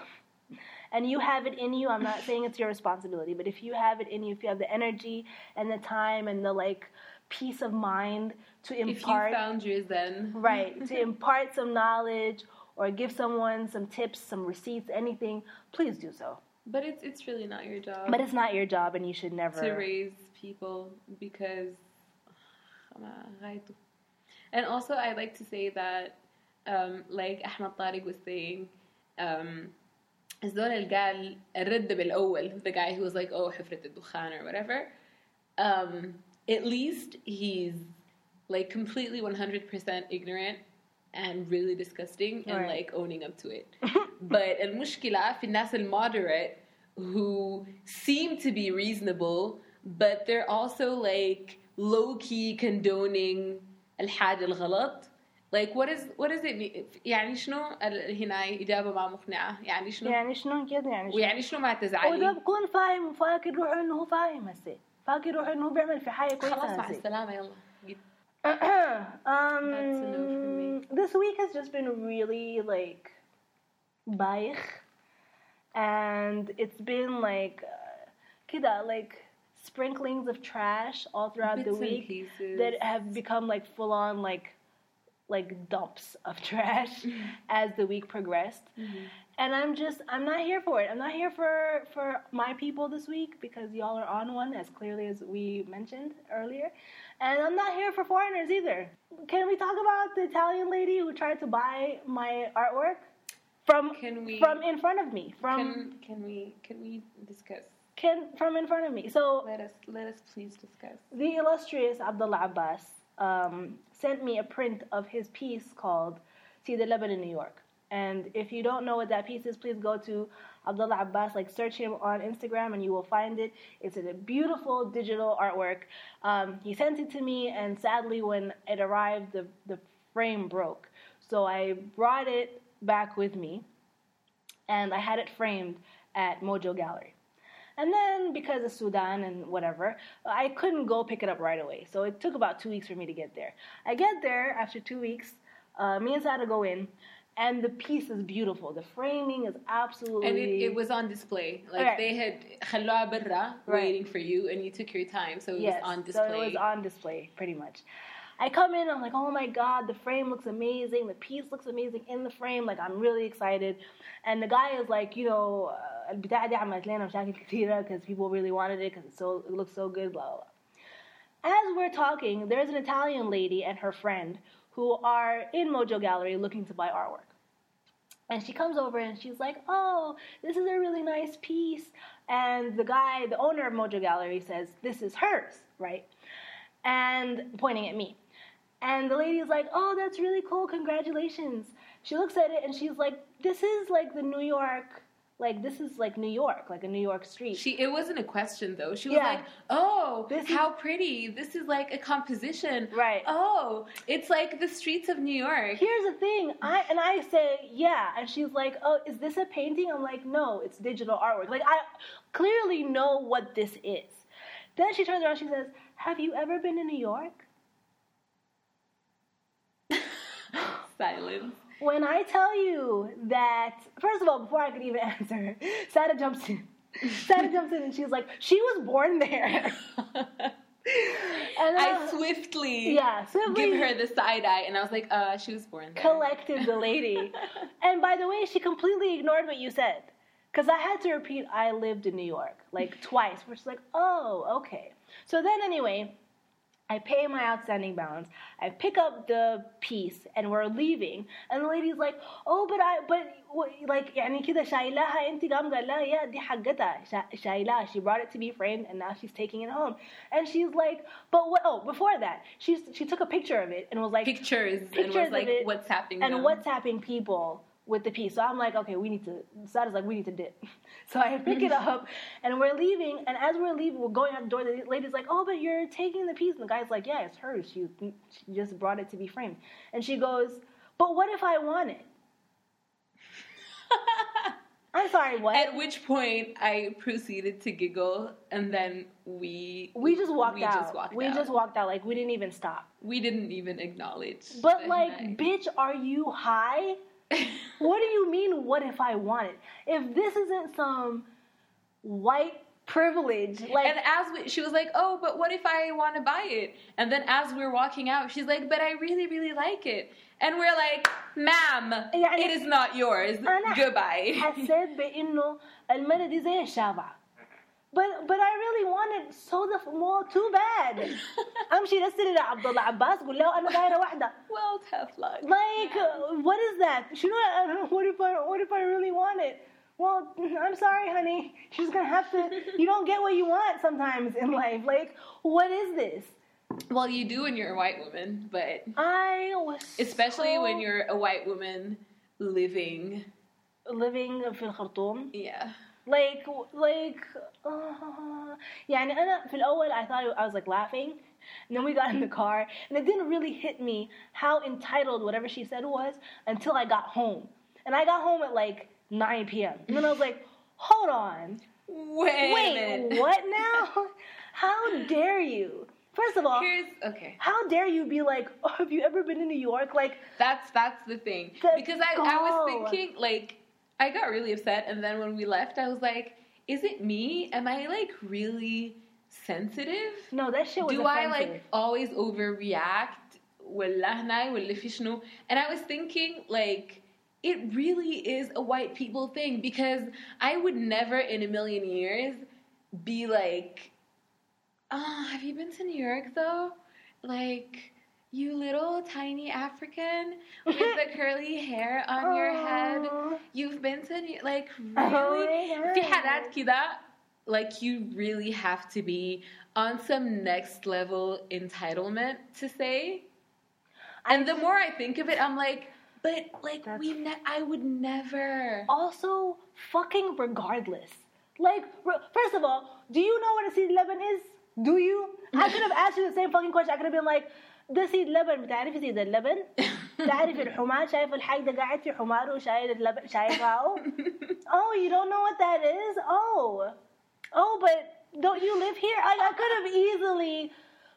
and you have it in you, I'm not saying it's your responsibility, but if you have it in you, if you have the energy and the time and the, like, peace of mind to impart. If you found yours then. Right. To impart some knowledge or give someone some tips, some receipts, anything, please do so. But it's it's really not your job. But it's not your job, and you should never... To raise people, because... And also, I like to say that, um, like Ahmed Tariq was saying, um, the guy who was like, oh, Hifrat al-Dukhan, or whatever, um, at least he's, like, completely one hundred percent ignorant and really disgusting and, right. like, owning up to it. But المشكلة في الناس المoderate who seem to be reasonable, but they're also, like, low-key condoning الحاجة الغلط. Like, what is, what does it mean? يعني شنو هنا إجابة ما مقنعة؟ يعني شنو؟ يعني شنو كده يعني شنو؟ ويعني شنو ما تزعلي؟ وده بكون فاهم وفاكر روحه إنه هو فاهم هسي. فاكر روحه إنه هو بيعمل في حاجة كويسة هسي. خلاص مع السلامة يلا. um, this week has just been really, like, baikh, and it's been, like, kida, uh, like, sprinklings of trash all throughout Bits the week that have become, like, full-on, like, like, dumps of trash as the week progressed. Mm-hmm. And I'm just, I'm not here for it. I'm not here for, for my people this week, because y'all are on one, as clearly as we mentioned earlier. And I'm not here for foreigners either. Can we talk about the Italian lady who tried to buy my artwork from can we, from in front of me? From can, can we can we discuss? Can from in front of me. So let us let us please discuss. The illustrious Abdullah Abbas um, sent me a print of his piece called "See the Lebanon in New York." And if you don't know what that piece is, please go to Abdullah Abbas, like search him on Instagram and you will find it. It's a beautiful digital artwork. Um, he sent it to me, and sadly when it arrived, the, the frame broke. So I brought it back with me, and I had it framed at Mojo Gallery. And then because of Sudan and whatever, I couldn't go pick it up right away. So it took about two weeks for me to get there. I get there after two weeks. Uh, me and Sada go in. And the piece is beautiful. The framing is absolutely... And it, it was on display. Like, right. They had خلوها برا waiting for you, and you took your time, so it yes, was on display. so it was on display, pretty much. I come in, I'm like, oh my God, the frame looks amazing. The piece looks amazing in the frame. Like, I'm really excited. And the guy is like, you know, البتاعة دي عملت لنا مشاكل كثيرة because people really wanted it because it, so, it looks so good, blah, blah, blah. As we're talking, there's an Italian lady and her friend who are in Mojo Gallery looking to buy artwork. And she comes over and she's like, oh, this is a really nice piece. And the guy, the owner of Mojo Gallery, says, this is hers, right? And pointing at me. And the lady's like, oh, that's really cool, congratulations. She looks at it and she's like, this is like the New York... like, this is like New York, like a New York street. She, it wasn't a question though. She was yeah. like, oh, this how is, pretty. This is like a composition. Right. Oh, it's like the streets of New York. Here's the thing. I, and I say, yeah. And she's like, oh, is this a painting? I'm like, no, it's digital artwork. Like, I clearly know what this is. Then she turns around, she says, have you ever been to New York? Silence. When I tell you that, first of all, before I could even answer, Sada jumps in. Sada jumps in and she's like, she was born there. And I, I swiftly, yeah, swiftly give her the side eye, and I was like, uh, she was born there. Collected the lady. And by the way, she completely ignored what you said. Because I had to repeat, I lived in New York, like twice, which is like, oh, okay. So then anyway, I pay my outstanding balance. I pick up the piece, and we're leaving. And the lady's like, "Oh, but I, but like, يعني كده شايلها أنتي قام قال لها يا دي حقتها شايلها." She brought it to be framed, and now she's taking it home. And she's like, "But what?" Oh, before that, she she took a picture of it and was like, "Pictures, pictures and was like, it, what's happening?" And now. What's happening, people? With the piece. So I'm like, okay, we need to, Sada's like, we need to dip. So I pick it up, and we're leaving, and as we're leaving, we're going out the door, the lady's like, oh, but you're taking the piece. And the guy's like, yeah, it's hers. She, she just brought it to be framed. And she goes, but what if I want it? I'm sorry, what? At which point, I proceeded to giggle, and then we... We just walked we out. We just walked we out. We just walked out. Like, we didn't even stop. We didn't even acknowledge. But, like, night. Bitch, are you high? What do you mean, what if I want it? If this isn't some white privilege, like... And as we, she was like, oh, but what if I want to buy it? And then as we're walking out, she's like, but I really, really like it. And we're like, ma'am, يعني, it is not yours. Goodbye. حسيت بإنه المرة دي زي الشابعة. But but I really wanted so the mall too bad. I'm she listed it Abdullah Abbas. Go leo I'm going to wahda. Well, tough luck. Like what is that? You know what if I what if I really want it? Well, I'm sorry, honey. She's gonna have to. You don't get what you want sometimes in life. Like what is this? Well, you do when you're a white woman, but I was especially so when you're a white woman living living in Khartoum. Yeah. Like, like, uh, yeah, and في الأول I thought I was like laughing, and then we got in the car, and it didn't really hit me how entitled whatever she said was until I got home. And I got home at like nine p.m. And then I was like, hold on. Wait, wait a minute. What now? How dare you? First of all, Here's, okay. how dare you be like, oh, have you ever been to New York? Like, that's, that's the thing. Because I, I was thinking, like, I got really upset, and then when we left, I was like, is it me? Am I, like, really sensitive? No, that shit was Do offensive. I, like, always overreact? And I was thinking, like, it really is a white people thing, because I would never in a million years be like, oh, have you been to New York, though? Like... You little tiny African with the curly hair on Aww. Your head. You've been to New- like really like you really have to be on some next level entitlement to say. And the more I think of it, I'm like, but like That's... we ne- I would never. Also, fucking regardless. Like first of all, do you know what a seed eleven is? Do you? I could have asked you the same fucking question. I could have been like, ده سيد لبن بتعرفي سيد اللبن تعرفي الحمار شايف الحاج ده قاعد في حماره شايل اللبن شايفاه oh you don't know what that is oh oh but don't you live here I, I could have easily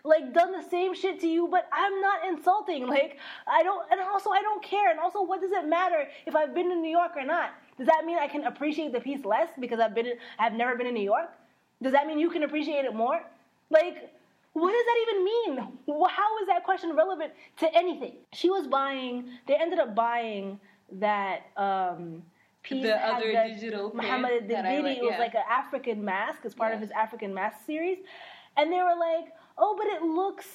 like done the same shit to you but I'm not insulting like I don't and also I don't care and also what does it matter if I've been to New York or not does that mean I can appreciate the piece less because I've been in, I've never been in New York does that mean you can appreciate it more like what does that even mean? How is that question relevant to anything? She was buying, they ended up buying that um, piece. The other the, digital Muhammad that I like, yeah. It was like an African mask. It's part yeah. of his African mask series. And they were like, oh, but it looks,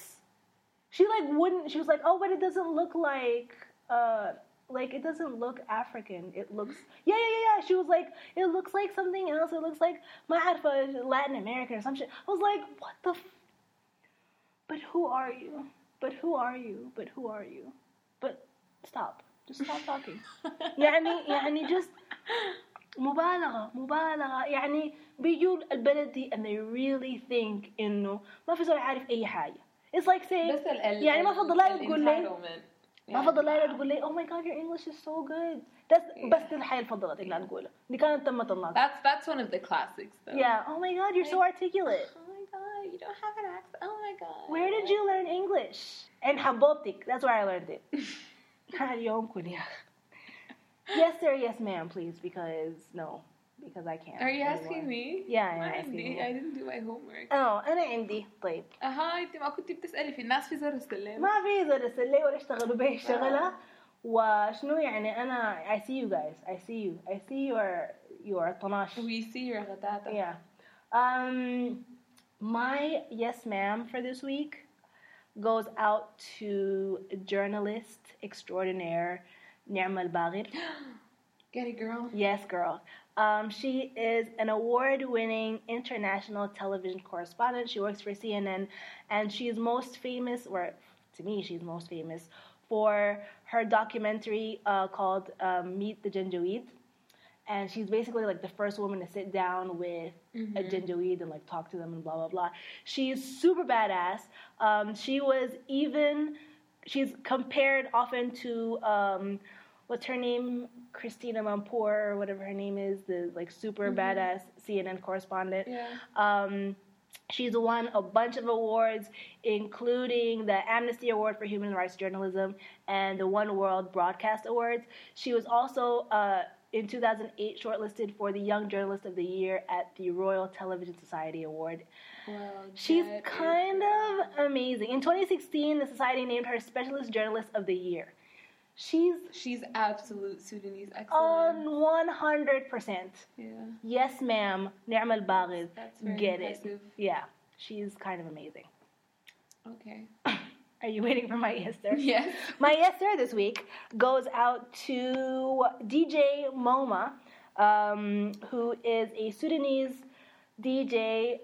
she like wouldn't, she was like, oh, but it doesn't look like, uh, like it doesn't look African. It looks, yeah, yeah, yeah, yeah. She was like, it looks like something else. It looks like ma'arfa, Latin American or some shit. I was like, what the fuck? But who are you? But who are you? But who are you? But stop. Just stop talking. Yeah, I mean, yeah, I mean, just مبالغة مبالغة يعني بيجوا البلدي and they really think إنه ما في زول عارف أي حاجة. It's like saying يعني ما فضل لا تقول لي ما فضل لا تقول لي oh my god your English is so good. That's بس دي الحاجة الفضلة اللي أنا أقولها دي كانت تم تطلعها. That's that's one of the classics though. Yeah, oh my god you're so articulate. Oh my god you don't have an accent. Oh my god. Where did you learn English? And حبوبتك. That's where I learned it. يومكن يا Yes, sir. Yes, ma'am. Please, because no, because I can't. Are you anymore. Asking me? Yeah, I'm I asking you. I didn't do my homework. Oh, أنا عندي طيب. أها أنت ما كنت بتسألي في الناس في زر السلة. ما في زر السلة ولا اشتغلوا به الشغلة وشنو يعني أنا I see you guys I see you I see your your طناش. We see your غداتا. Yeah. Um, my yes, ma'am for this week goes out to journalist extraordinaire. Nima Elbagir. Get it, girl. Yes, girl. Um, she is an award-winning international television correspondent. She works for C N N, and she is most famous, or to me, she's most famous for her documentary uh, called um, Meet the Janjaweed. And she's basically like the first woman to sit down with mm-hmm. a Janjaweed and like talk to them and blah blah blah. She is super badass. Um, she was even she's compared often to. Um, What's her name? Christiane Amanpour, or whatever her name is, the like super mm-hmm. badass C N N correspondent. Yeah. Um, she's won a bunch of awards, including the Amnesty Award for Human Rights Journalism and the One World Broadcast Awards. She was also uh, in two thousand eight shortlisted for the Young Journalist of the Year at the Royal Television Society Award. Well, she's kind of amazing. In twenty sixteen, the Society named her Specialist Journalist of the Year. She's she's absolute Sudanese excellence. On one hundred percent. Yeah. Yes, ma'am. Nima Elbagir. That's very Get impressive. It. Yeah. She's kind of amazing. Okay. Are you waiting for my yes, sir? Yes. My yes, sir this week goes out to D J MoMA, um, who is a Sudanese D J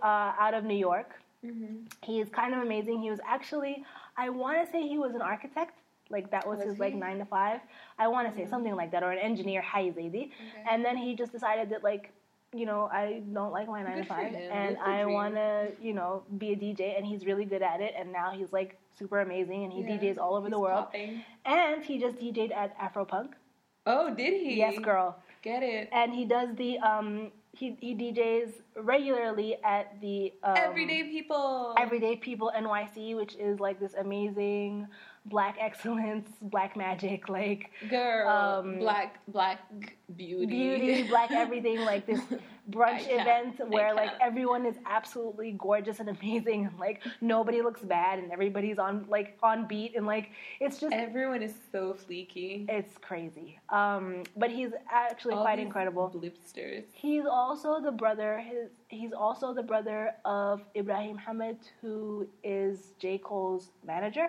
uh, out of New York. Mm-hmm. He is kind of amazing. He was actually, I want to say he was an architect. Like, that was, was his, he? Like, nine to five. I want to mm-hmm. say something like that, or an engineer, hi, lady. Okay. And then he just decided that, like, you know, I don't like my nine good to five, and I want to, you know, be a D J, and he's really good at it, and now he's, like, super amazing, and he yeah. D Js all over he's the world. Popping. And he just D J'd at Afropunk. Oh, did he? Yes, girl. Get it. And he does the, um... He he D Js regularly at the um, Everyday People Everyday People N Y C, which is like this amazing black excellence, black magic, like girl, um, black black beauty, beauty, black everything, like this brunch event where like everyone is absolutely gorgeous and amazing, and like nobody looks bad, and everybody's on like on beat, and like it's just everyone is so fleeky. It's crazy, um, but he's actually all quite these incredible. Blipsters. He's all. Also the brother, his, he's also the brother of Ibrahim Hamid, who is J. Cole's manager.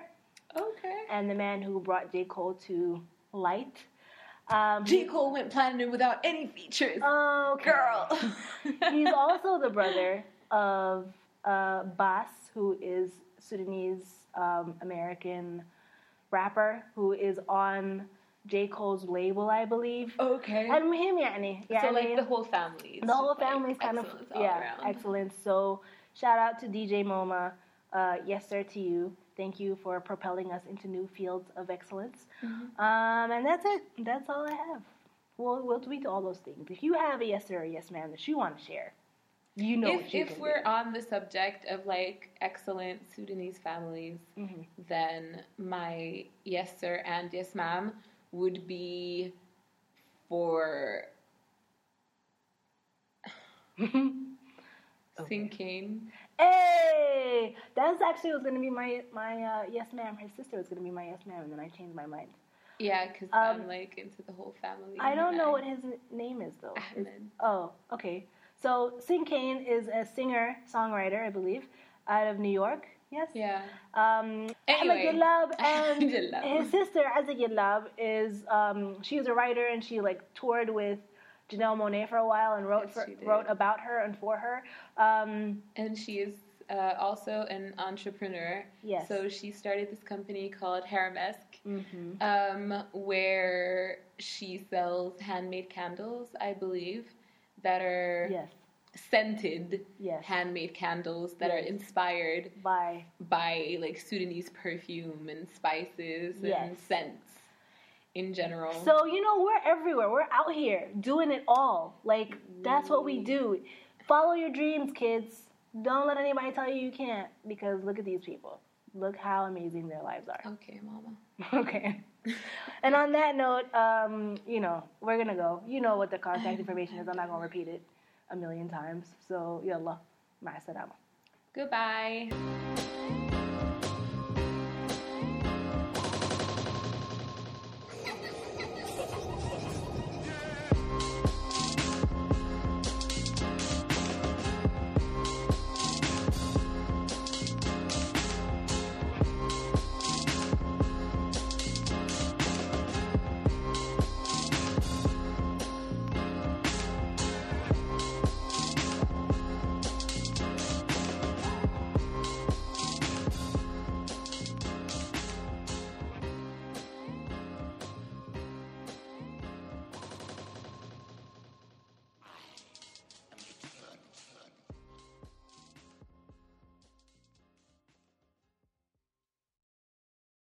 Okay. And the man who brought J. Cole to light. Um, J. Cole went platinum without any features. Oh, okay. Girl. He's also the brother of uh, Bas, who is Sudanese um, American rapper, who is on J. Cole's label, I believe. Okay. And him, yani. So, like, the whole family. The whole family's like kind of, yeah, excellent. So, shout out to D J MoMA. Uh, yes, sir, to you. Thank you for propelling us into new fields of excellence. Mm-hmm. Um, and that's it. That's all I have. We'll, we'll tweet all those things. If you have a yes, sir, or yes, ma'am that you want to share, you know if, what you If we're do. On the subject of, like, excellent Sudanese families, mm-hmm. then my yes, sir, and yes, ma'am would be for Sinkane. Hey! That's actually was going to be my, my uh, yes ma'am. Her sister was going to be my yes ma'am, and then I changed my mind. Yeah, because um, I'm like into the whole family. I don't know I, what his name is, though. Ahmed. Oh, okay. So Sinkane is a singer, songwriter, I believe, out of New York. Yes. Yeah. Um, anyway. Ahmed Jalab and Jalab. His sister Azza Jalab is um, she was a writer, and she like toured with Janelle Monáe for a while and wrote yes, for, wrote about her and for her. Um, and she is uh, also an entrepreneur. Yes. So she started this company called Haramesque, mm-hmm. um, where she sells handmade candles, I believe, that are yes. scented yes. handmade candles that yes. are inspired by by like Sudanese perfume and spices yes. and scents. In general. So, you know, we're everywhere. We're out here doing it all. Like, that's what we do. Follow your dreams, kids. Don't let anybody tell you you can't, because look at these people. Look how amazing their lives are. Okay, Mama. Okay. And on that note, um, you know, we're going to go. You know what the contact information is. I'm not going to repeat it a million times. So, yallah, ma salama. Goodbye.